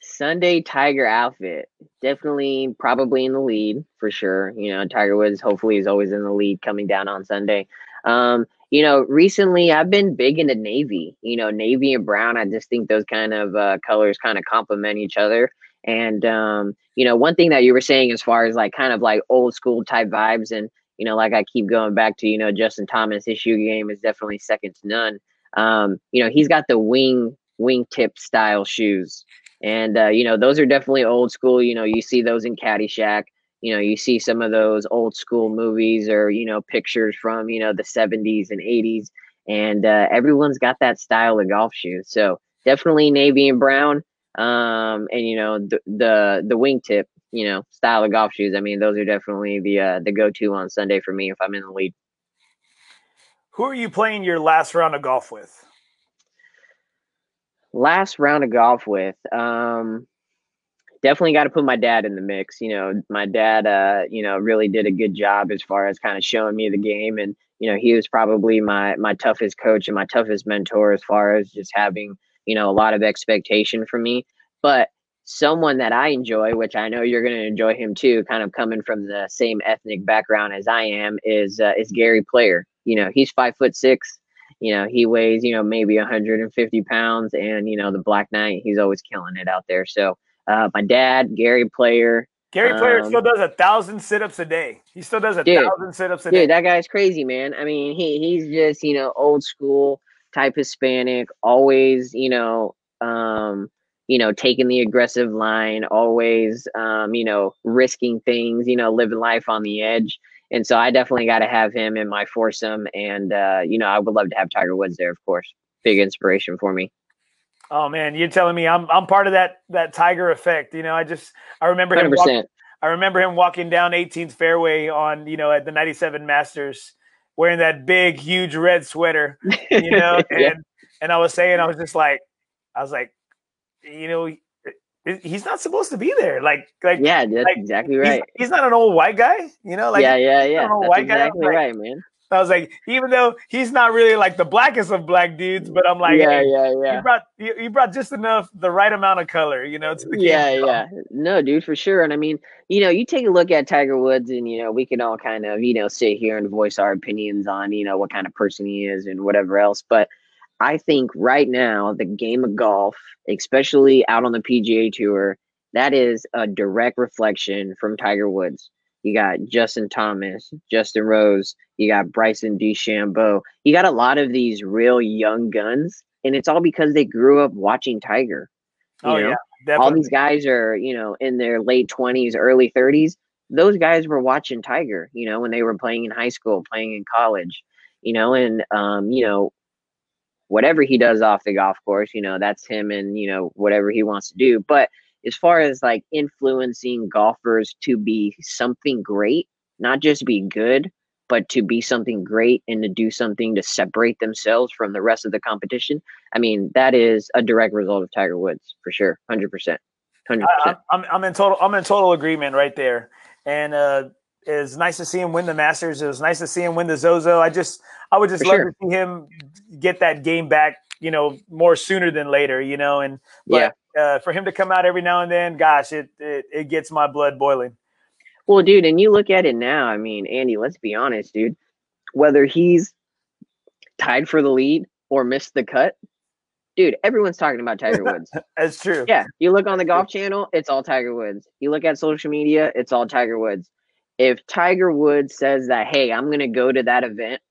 Sunday Tiger outfit. Definitely probably in the lead for sure. You know, Tiger Woods hopefully is always in the lead coming down on Sunday. Um, you know, recently I've been big into navy, you know, navy and brown. I just think those kind of uh, colors kind of complement each other. And, um, you know, one thing that you were saying as far as like kind of like old school type vibes and, you know, like I keep going back to, you know, Justin Thomas, his shoe game is definitely second to none. Um, you know, he's got the wing wingtip style shoes. And, uh, you know, those are definitely old school. You know, you see those in Caddyshack. You know, you see some of those old school movies or, you know, pictures from, you know, the seventies and eighties. And uh, everyone's got that style of golf shoe. So definitely navy and brown. Um, and, you know, the, the the wingtip, you know, style of golf shoes. I mean, those are definitely the uh, the go-to on Sunday for me if I'm in the lead. Who are you playing your last round of golf with? Last round of golf with? Um Definitely got to put my dad in the mix. You know, my dad, uh, you know, really did a good job as far as kind of showing me the game. And, you know, he was probably my my toughest coach and my toughest mentor as far as just having, you know, a lot of expectation for me. But someone that I enjoy, which I know you're going to enjoy him too, kind of coming from the same ethnic background as I am, is uh, is Gary Player. You know, he's five foot six. You know, he weighs, you know, maybe one hundred fifty pounds. And, you know, the Black Knight, he's always killing it out there. So. Uh, my dad, Gary Player, Gary um, Player still does a thousand sit-ups a day. He still does a dude, thousand sit-ups a dude, day. Dude, that guy's crazy, man. I mean, he he's just, you know, old school type Hispanic, always, you know, um, you know, taking the aggressive line, always, um, you know, risking things, you know, living life on the edge. And so I definitely got to have him in my foursome. And, uh, you know, I would love to have Tiger Woods there, of course. Big inspiration for me. Oh, man, you're telling me I'm I'm part of that that Tiger effect. You know, I just I remember him. Walk, I remember him walking down eighteenth fairway on, you know, at the ninety-seven Masters wearing that big, huge red sweater, you know, and yeah. and I was saying I was just like I was like, you know, he's not supposed to be there. Like, like, yeah, that's like, exactly right. He's, he's not an old white guy, you know, like, yeah, yeah, yeah. Not an old that's white exactly guy. Like, right, man. I was like, even though he's not really like the blackest of black dudes, but I'm like, yeah, hey, yeah, yeah. You brought you, you brought just enough, the right amount of color, you know, to the yeah, game. Yeah. No, dude, for sure. And I mean, you know, you take a look at Tiger Woods, and you know, we can all kind of, you know, sit here and voice our opinions on, you know, what kind of person he is and whatever else. But I think right now the game of golf, especially out on the P G A Tour, that is a direct reflection from Tiger Woods. You got Justin Thomas, Justin Rose, you got Bryson DeChambeau. You got a lot of these real young guns, and it's all because they grew up watching Tiger. You oh, know? Yeah. Definitely. All these guys are, you know, in their late twenties, early thirties. Those guys were watching Tiger, you know, when they were playing in high school, playing in college, you know, and, um, you know, whatever he does off the golf course, you know, that's him and, you know, whatever he wants to do. But as far as like influencing golfers to be something great, not just be good, but to be something great and to do something to separate themselves from the rest of the competition. I mean, that is a direct result of Tiger Woods for sure. one hundred percent. one hundred percent. I, I'm, I'm in total, I'm in total agreement right there. And, uh, it was nice to see him win the Masters. It was nice to see him win the Zozo. I just, I would just For love sure. to see him get that game back, you know, more sooner than later, you know. And but, yeah, uh, for him to come out every now and then, gosh, it, it it gets my blood boiling. Well, dude, and you look at it now. I mean, Andy, let's be honest, dude. Whether he's tied for the lead or missed the cut, dude, everyone's talking about Tiger Woods. That's true. Yeah, you look on the Golf Channel, it's all Tiger Woods. You look at social media, it's all Tiger Woods. If Tiger Woods says that, hey, I'm going to go to that event,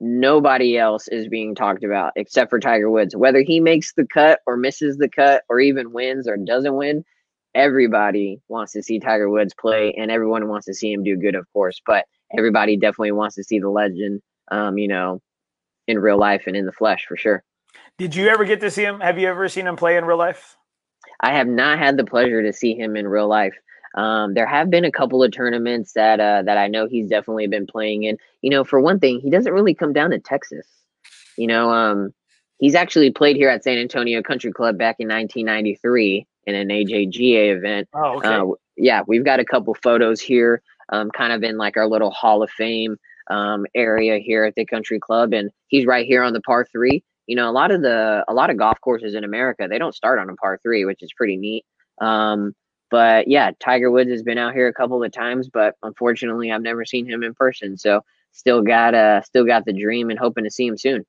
nobody else is being talked about except for Tiger Woods. Whether he makes the cut or misses the cut or even wins or doesn't win, everybody wants to see Tiger Woods play, and everyone wants to see him do good, of course. But everybody definitely wants to see the legend, um, you know, in real life and in the flesh for sure. Did you ever get to see him? Have you ever seen him play in real life? I have not had the pleasure to see him in real life. Um, there have been a couple of tournaments that uh, that I know he's definitely been playing in. You know, for one thing, he doesn't really come down to Texas. You know, um, he's actually played here at San Antonio Country Club back in nineteen ninety-three in an A J G A event. Oh, okay. Uh, yeah, we've got a couple photos here, um, kind of in like our little Hall of Fame um, area here at the Country Club, and he's right here on the par three. You know, a lot of the a lot of golf courses in America, they don't start on a par three, which is pretty neat. Um, But, yeah, Tiger Woods has been out here a couple of times, but unfortunately I've never seen him in person. So still got uh, still got the dream and hoping to see him soon.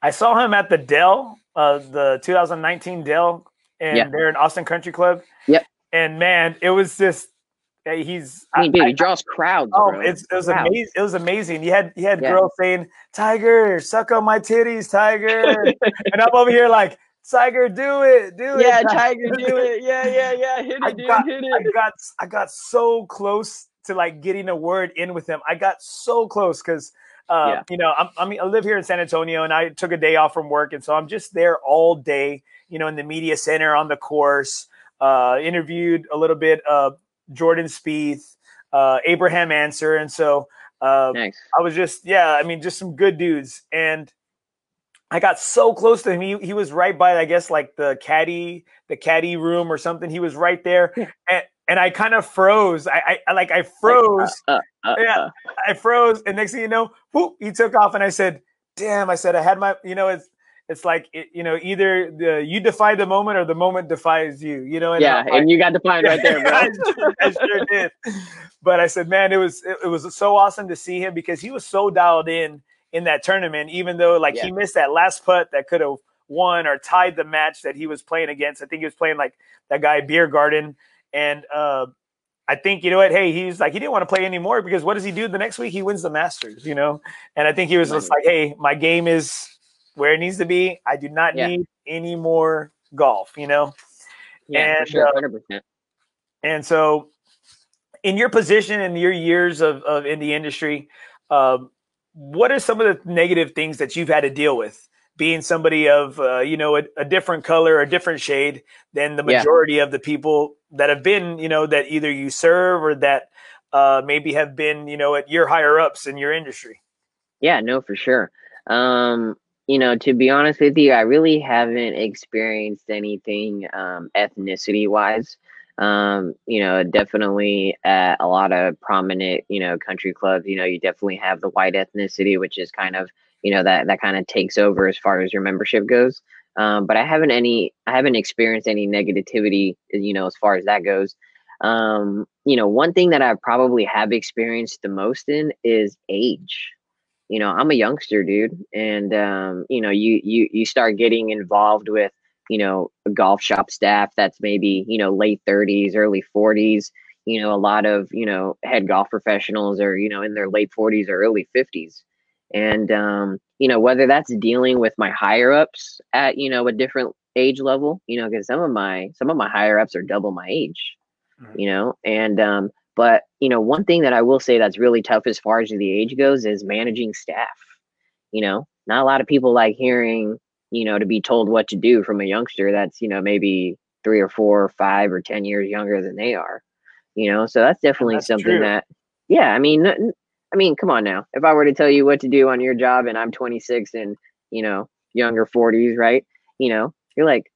I saw him at the Dell, uh, the two thousand nineteen Dell, and yeah. they're in Austin Country Club. Yep. And, man, it was just – he's – I mean, dude, I, he draws crowds. Oh, it's, it was wow. amazing. It was amazing. He had, he had yeah. girls saying, Tiger, suck on my titties, Tiger. And I'm over here like – Tiger, do it, do yeah, it. Yeah, Tiger, do it. Yeah, yeah, yeah. Hit it, I dude, got, hit it. I got, I got so close to like getting a word in with him. I got so close because, uh, yeah. you know, I'm, I mean, I live here in San Antonio and I took a day off from work. And so I'm just there all day, you know, in the media center on the course, uh, interviewed a little bit of Jordan Spieth, uh, Abraham Answer. And so uh, nice. I was just, yeah, I mean, just some good dudes. And I got so close to him. He, he was right by, I guess, like the caddy, the caddy room or something. He was right there. And, and I kind of froze. I, I, I like, I froze. Like, uh, uh, yeah, uh. I froze. And next thing you know, whoop, he took off. And I said, damn, I said, I had my, you know, it's, it's like, it, you know, either the, you defy the moment or the moment defies you, you know? And yeah. Like, and you got defied right there, bro. I, sure, I sure did. But I said, man, it was, it, it was so awesome to see him because he was so dialed in. in that tournament, even though like yeah. he missed that last putt that could have won or tied the match that he was playing against. I think he was playing like that guy Beer Garden. And, uh, I think, you know what, hey, he's like, he didn't want to play anymore because what does he do the next week? He wins the Masters, you know? And I think he was just like, hey, my game is where it needs to be. I do not yeah. need any more golf, you know? Yeah, and, for sure, one hundred percent. Uh, and so in your position and your years of, of in the industry, uh, what are some of the negative things that you've had to deal with? Being somebody of, uh, you know, a, a different color, a different shade than the majority yeah. of the people that have been, you know, that either you serve or that uh, maybe have been, you know, at your higher ups in your industry. Yeah, no, for sure. Um, you know, to be honest with you, I really haven't experienced anything um, ethnicity wise. Um, you know, definitely at a lot of prominent, you know, country clubs, you know, you definitely have the white ethnicity, which is kind of, you know, that, that kind of takes over as far as your membership goes. Um, but I haven't any, I haven't experienced any negativity, you know, as far as that goes. Um, you know, one thing that I probably have experienced the most in is age. You know, I'm a youngster, dude. And, um, you know, you, you, you start getting involved with, you know, golf shop staff that's maybe, you know, late thirties, early forties, you know, a lot of, you know, head golf professionals are, you know, in their late forties or early fifties. And, um, you know, whether that's dealing with my higher ups at, you know, a different age level, you know, because some of my some of my higher ups are double my age, mm-hmm. you know, and um, but, you know, one thing that I will say that's really tough as far as the age goes is managing staff. You know, not a lot of people like hearing, you know, to be told what to do from a youngster that's, you know, maybe three or four or five or ten years younger than they are, you know, so that's definitely that's something true. that, yeah, I mean, n- I mean, come on now. If I were to tell you what to do on your job and I'm twenty-six and, you know, younger forties, right? You know, you're like,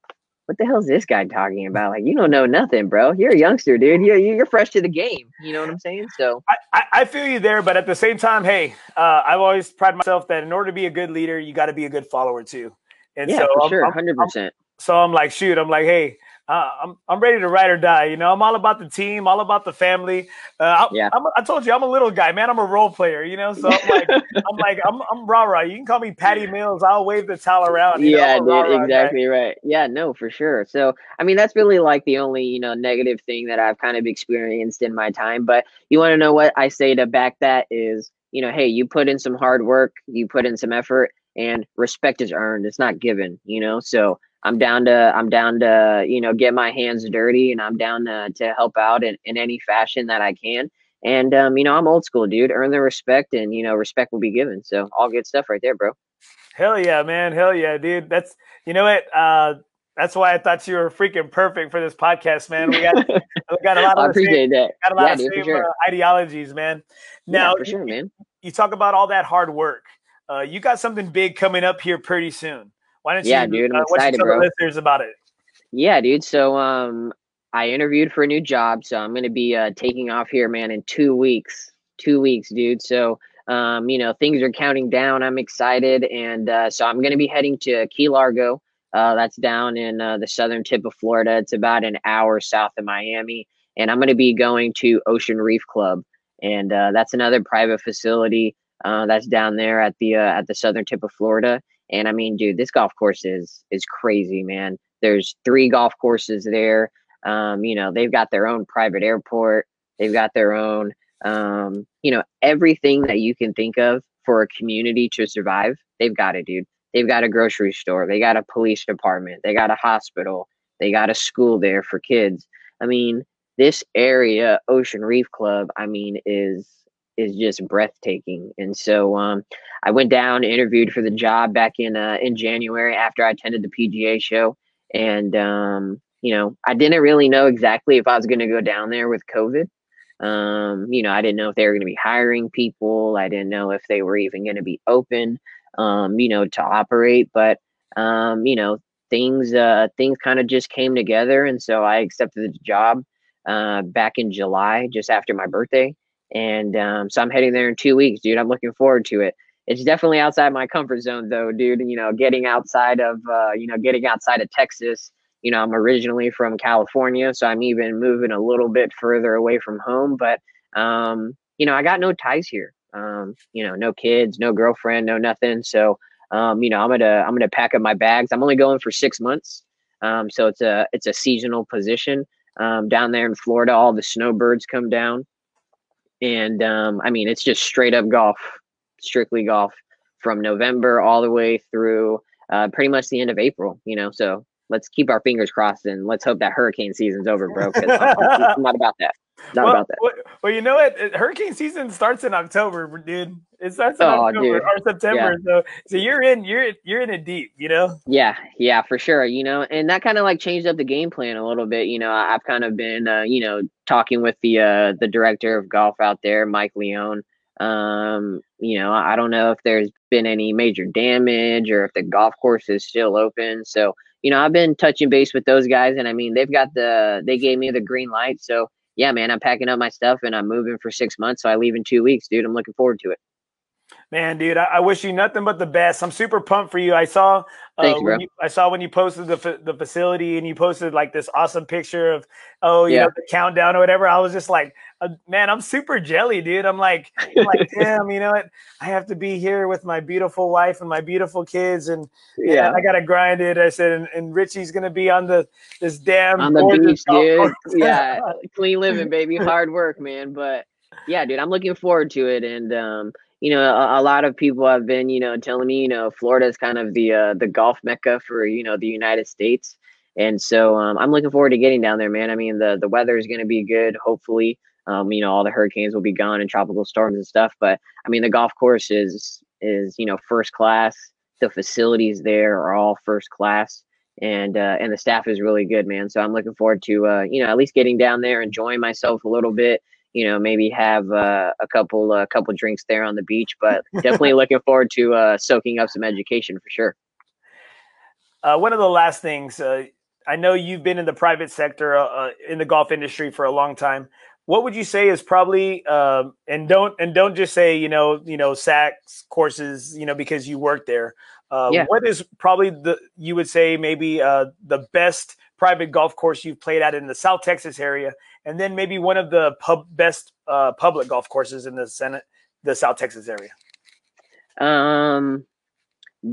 what the hell is this guy talking about? Like, you don't know nothing, bro. You're a youngster, dude. You're, you're fresh to the game. You know what I'm saying? So I, I, I feel you there. But at the same time, hey, uh, I've always prided myself that in order to be a good leader, you got to be a good follower, too. And yeah, so for I'm, sure. one hundred percent. I'm, so I'm like, shoot, I'm like, hey. Uh, I'm I'm ready to ride or die. You know, I'm all about the team, all about the family. Uh, I, yeah. I'm, I told you, I'm a little guy, man. I'm a role player, you know. So I'm like, I'm like, I'm I'm rah rah. You can call me Patty Mills. I'll wave the towel around. You yeah, know, dude, exactly guy. Right. Yeah, no, for sure. So I mean, that's really like the only you know negative thing that I've kind of experienced in my time. But you want to know what I say to back that is, you know, hey, you put in some hard work, you put in some effort, and respect is earned. It's not given, you know. So. I'm down to, I'm down to, you know, get my hands dirty and I'm down to, to help out in, in any fashion that I can. And, um, you know, I'm old school, dude, earn the respect and, you know, respect will be given. So all good stuff right there, bro. Hell yeah, man. Hell yeah, dude. That's, you know what? Uh, that's why I thought you were freaking perfect for this podcast, man. We got, we got a lot of, same, that. Got a lot yeah, of dude, same sure. uh, ideologies, man. Now, yeah, for sure, man. You, you talk about all that hard work. Uh, you got something big coming up here pretty soon. Why don't yeah, you, dude, I'm uh, excited, bro. The listeners about it? Yeah, dude. So um, I interviewed for a new job, so I'm going to be uh, taking off here, man, in two weeks. Two weeks, dude. So, um, you know, things are counting down. I'm excited. And uh, so I'm going to be heading to Key Largo. Uh, that's down in uh, the southern tip of Florida. It's about an hour south of Miami. And I'm going to be going to Ocean Reef Club. And uh, that's another private facility uh, that's down there at the uh, at the southern tip of Florida. And I mean, dude, this golf course is is crazy, man. There's three golf courses there. Um, you know, they've got their own private airport. They've got their own, um, you know, everything that you can think of for a community to survive. They've got it, dude. They've got a grocery store. They got a police department. They got a hospital. They got a school there for kids. I mean, this area, Ocean Reef Club, I mean, is is just breathtaking. And so um, I went down, interviewed for the job back in uh, in January after I attended the P G A show. And, um, you know, I didn't really know exactly if I was going to go down there with COVID. Um, you know, I didn't know if they were going to be hiring people. I didn't know if they were even going to be open, um, you know, to operate. But, um, you know, things uh, things kind of just came together. And so I accepted the job uh, back in July, just after my birthday. And um, so I'm heading there in two weeks, dude. I'm looking forward to it. It's definitely outside my comfort zone, though, dude. You know, getting outside of, uh, you know, getting outside of Texas. You know, I'm originally from California, so I'm even moving a little bit further away from home. But, um, you know, I got no ties here. Um, you know, no kids, no girlfriend, no nothing. So, um, you know, I'm gonna I'm gonna pack up my bags. I'm only going for six months, um, so it's a it's a seasonal position. um, down there in Florida. All the snowbirds come down. And, um, I mean, it's just straight up golf, strictly golf from November all the way through uh, pretty much the end of April, you know, so let's keep our fingers crossed and let's hope that hurricane season's over, bro. Cause I'm, I'm not about that. Not well, about that. Well, well, you know what? Hurricane season starts in October, dude. It starts in oh, October dude. or September. Yeah. So, so you're in, you're, you're in it deep, you know? Yeah. Yeah, for sure. You know, and that kind of like changed up the game plan a little bit. You know, I've kind of been, uh, you know, talking with the, uh, the director of golf out there, Mike Leone. Um, you know, I don't know if there's been any major damage or if the golf course is still open. So, you know, I've been touching base with those guys, and I mean, they've got the, they gave me the green light. So yeah, man, I'm packing up my stuff and I'm moving for six months. So I leave in two weeks, dude. I'm looking forward to it. Man, dude, I, I wish you nothing but the best. I'm super pumped for you. I saw, uh, Thank you, bro. When you, I saw when you posted the fa- the facility and you posted like this awesome picture of, oh, you yeah. know, the countdown or whatever. I was just like, uh, man, I'm super jelly, dude. I'm like, I'm like, damn, you know what? I have to be here with my beautiful wife and my beautiful kids, and yeah, and I gotta grind it. I said, and, and Richie's gonna be on the this damn on the beach, dude. Yeah, clean living, baby, hard work, man. But yeah, dude, I'm looking forward to it, and um. You know, a, a lot of people have been, you know, telling me, you know, Florida is kind of the uh, the golf mecca for, you know, the United States. And so um, I'm looking forward to getting down there, man. I mean, the, the weather is going to be good, hopefully. Um, you know, all the hurricanes will be gone and tropical storms and stuff. But, I mean, the golf course is, is you know, first class. The facilities there are all first class. And uh, and the staff is really good, man. So I'm looking forward to, uh, you know, at least getting down there, enjoying myself a little bit. You know, maybe have uh, a couple a uh, couple drinks there on the beach, but definitely looking forward to uh, soaking up some education for sure. Uh, one of the last things, uh, I know you've been in the private sector uh, in the golf industry for a long time. What would you say is probably um, and don't and don't just say, you know, you know, S A Cs courses, you know, because you work there. Uh, yeah. What is probably the you would say maybe uh, the best private golf course you've played at in the South Texas area, and then maybe one of the pub best uh, public golf courses in the Senate, the South Texas area? Um,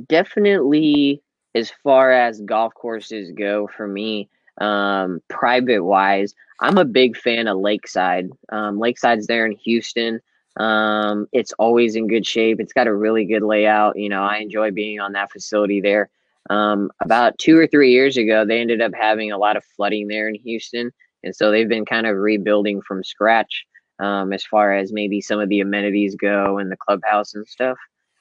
definitely, as far as golf courses go for me, um, private wise, I'm a big fan of Lakeside. Um, Lakeside's there in Houston. Um, it's always in good shape. It's got a really good layout. You know, I enjoy being on that facility there. Um, about two or three years ago, they ended up having a lot of flooding there in Houston. And so they've been kind of rebuilding from scratch um, as far as maybe some of the amenities go and the clubhouse and stuff.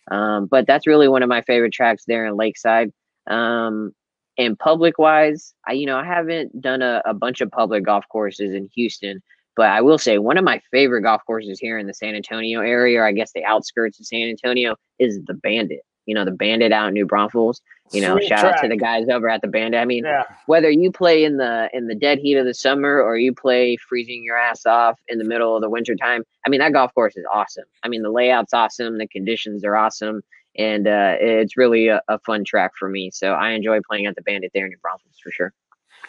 Um, but that's really one of my favorite tracks there in Lakeside. Um, and public wise, I, you know, I haven't done a, a bunch of public golf courses in Houston, but I will say one of my favorite golf courses here in the San Antonio area, or I guess the outskirts of San Antonio, is the Bandit. You know, the Bandit out in New Braunfels. You know, Sweet shout track. out to the guys over at the Bandit. I mean, yeah. whether you play in the in the dead heat of the summer or you play freezing your ass off in the middle of the winter time, I mean, that golf course is awesome. I mean, the layout's awesome, the conditions are awesome, and uh, it's really a, a fun track for me. So I enjoy playing at the Bandit there in New Braunfels for sure.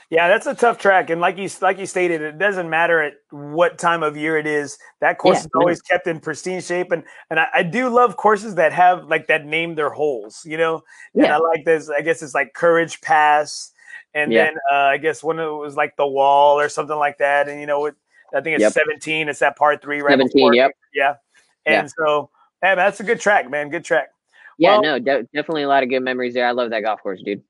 Yeah, that's a tough track, and like you like you stated, it doesn't matter at what time of year it is. That course yeah, is always really. kept in pristine shape, and and I, I do love courses that have like that name their holes, you know. Yeah. And I like this. I guess it's like Courage Pass, and yeah. then uh, I guess one of it was like the Wall or something like that. And you know, it, I think it's yep. seventeen. It's that par three, right? Seventeen. Before. Yep. Yeah. And yeah. so, man, that's a good track, man. Good track. Yeah. Well, no, de- definitely a lot of good memories there. I love that golf course, dude.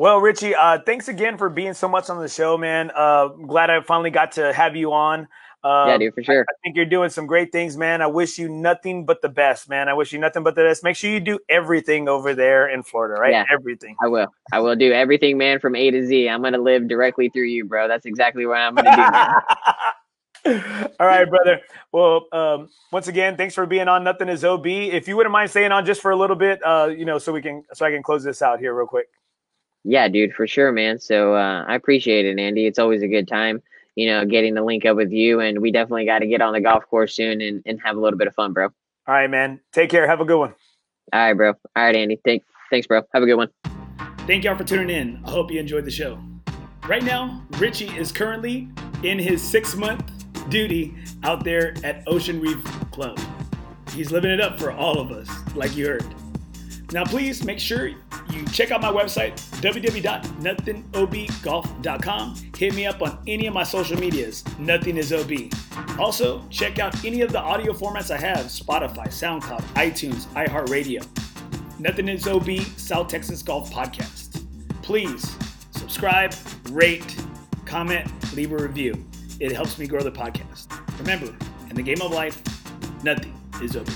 Well, Richie, uh, thanks again for being so much on the show, man. Uh, glad I finally got to have you on. Um, yeah, dude, for sure. I, I think you're doing some great things, man. I wish you nothing but the best, man. I wish you nothing but the best. Make sure you do everything over there in Florida, right? Yeah, everything. I will. I will do everything, man, from A to Z. I'm going to live directly through you, bro. That's exactly what I'm going to do. All right, brother. Well, um, once again, thanks for being on Nothing is O B. If you wouldn't mind staying on just for a little bit, uh, you know, so we can, so I can close this out here real quick. Yeah, dude, for sure, man. So uh, I appreciate it, Andy. It's always a good time, you know, getting the link up with you. And we definitely got to get on the golf course soon and, and have a little bit of fun, bro. All right, man. Take care. Have a good one. All right, bro. All right, Andy. Thanks, thanks, bro. Have a good one. Thank y'all for tuning in. I hope you enjoyed the show. Right now, Richie is currently in his six-month duty out there at Ocean Reef Club. He's living it up for all of us, like you heard. Now, please make sure you can check out my website, w w w dot nothing o b golf dot com. Hit me up on any of my social medias, Nothing is O B. Also, check out any of the audio formats I have, Spotify, SoundCloud, iTunes, iHeartRadio. Nothing is O B South Texas Golf Podcast. Please subscribe, rate, comment, leave a review. It helps me grow the podcast. Remember, in the game of life, nothing is O B.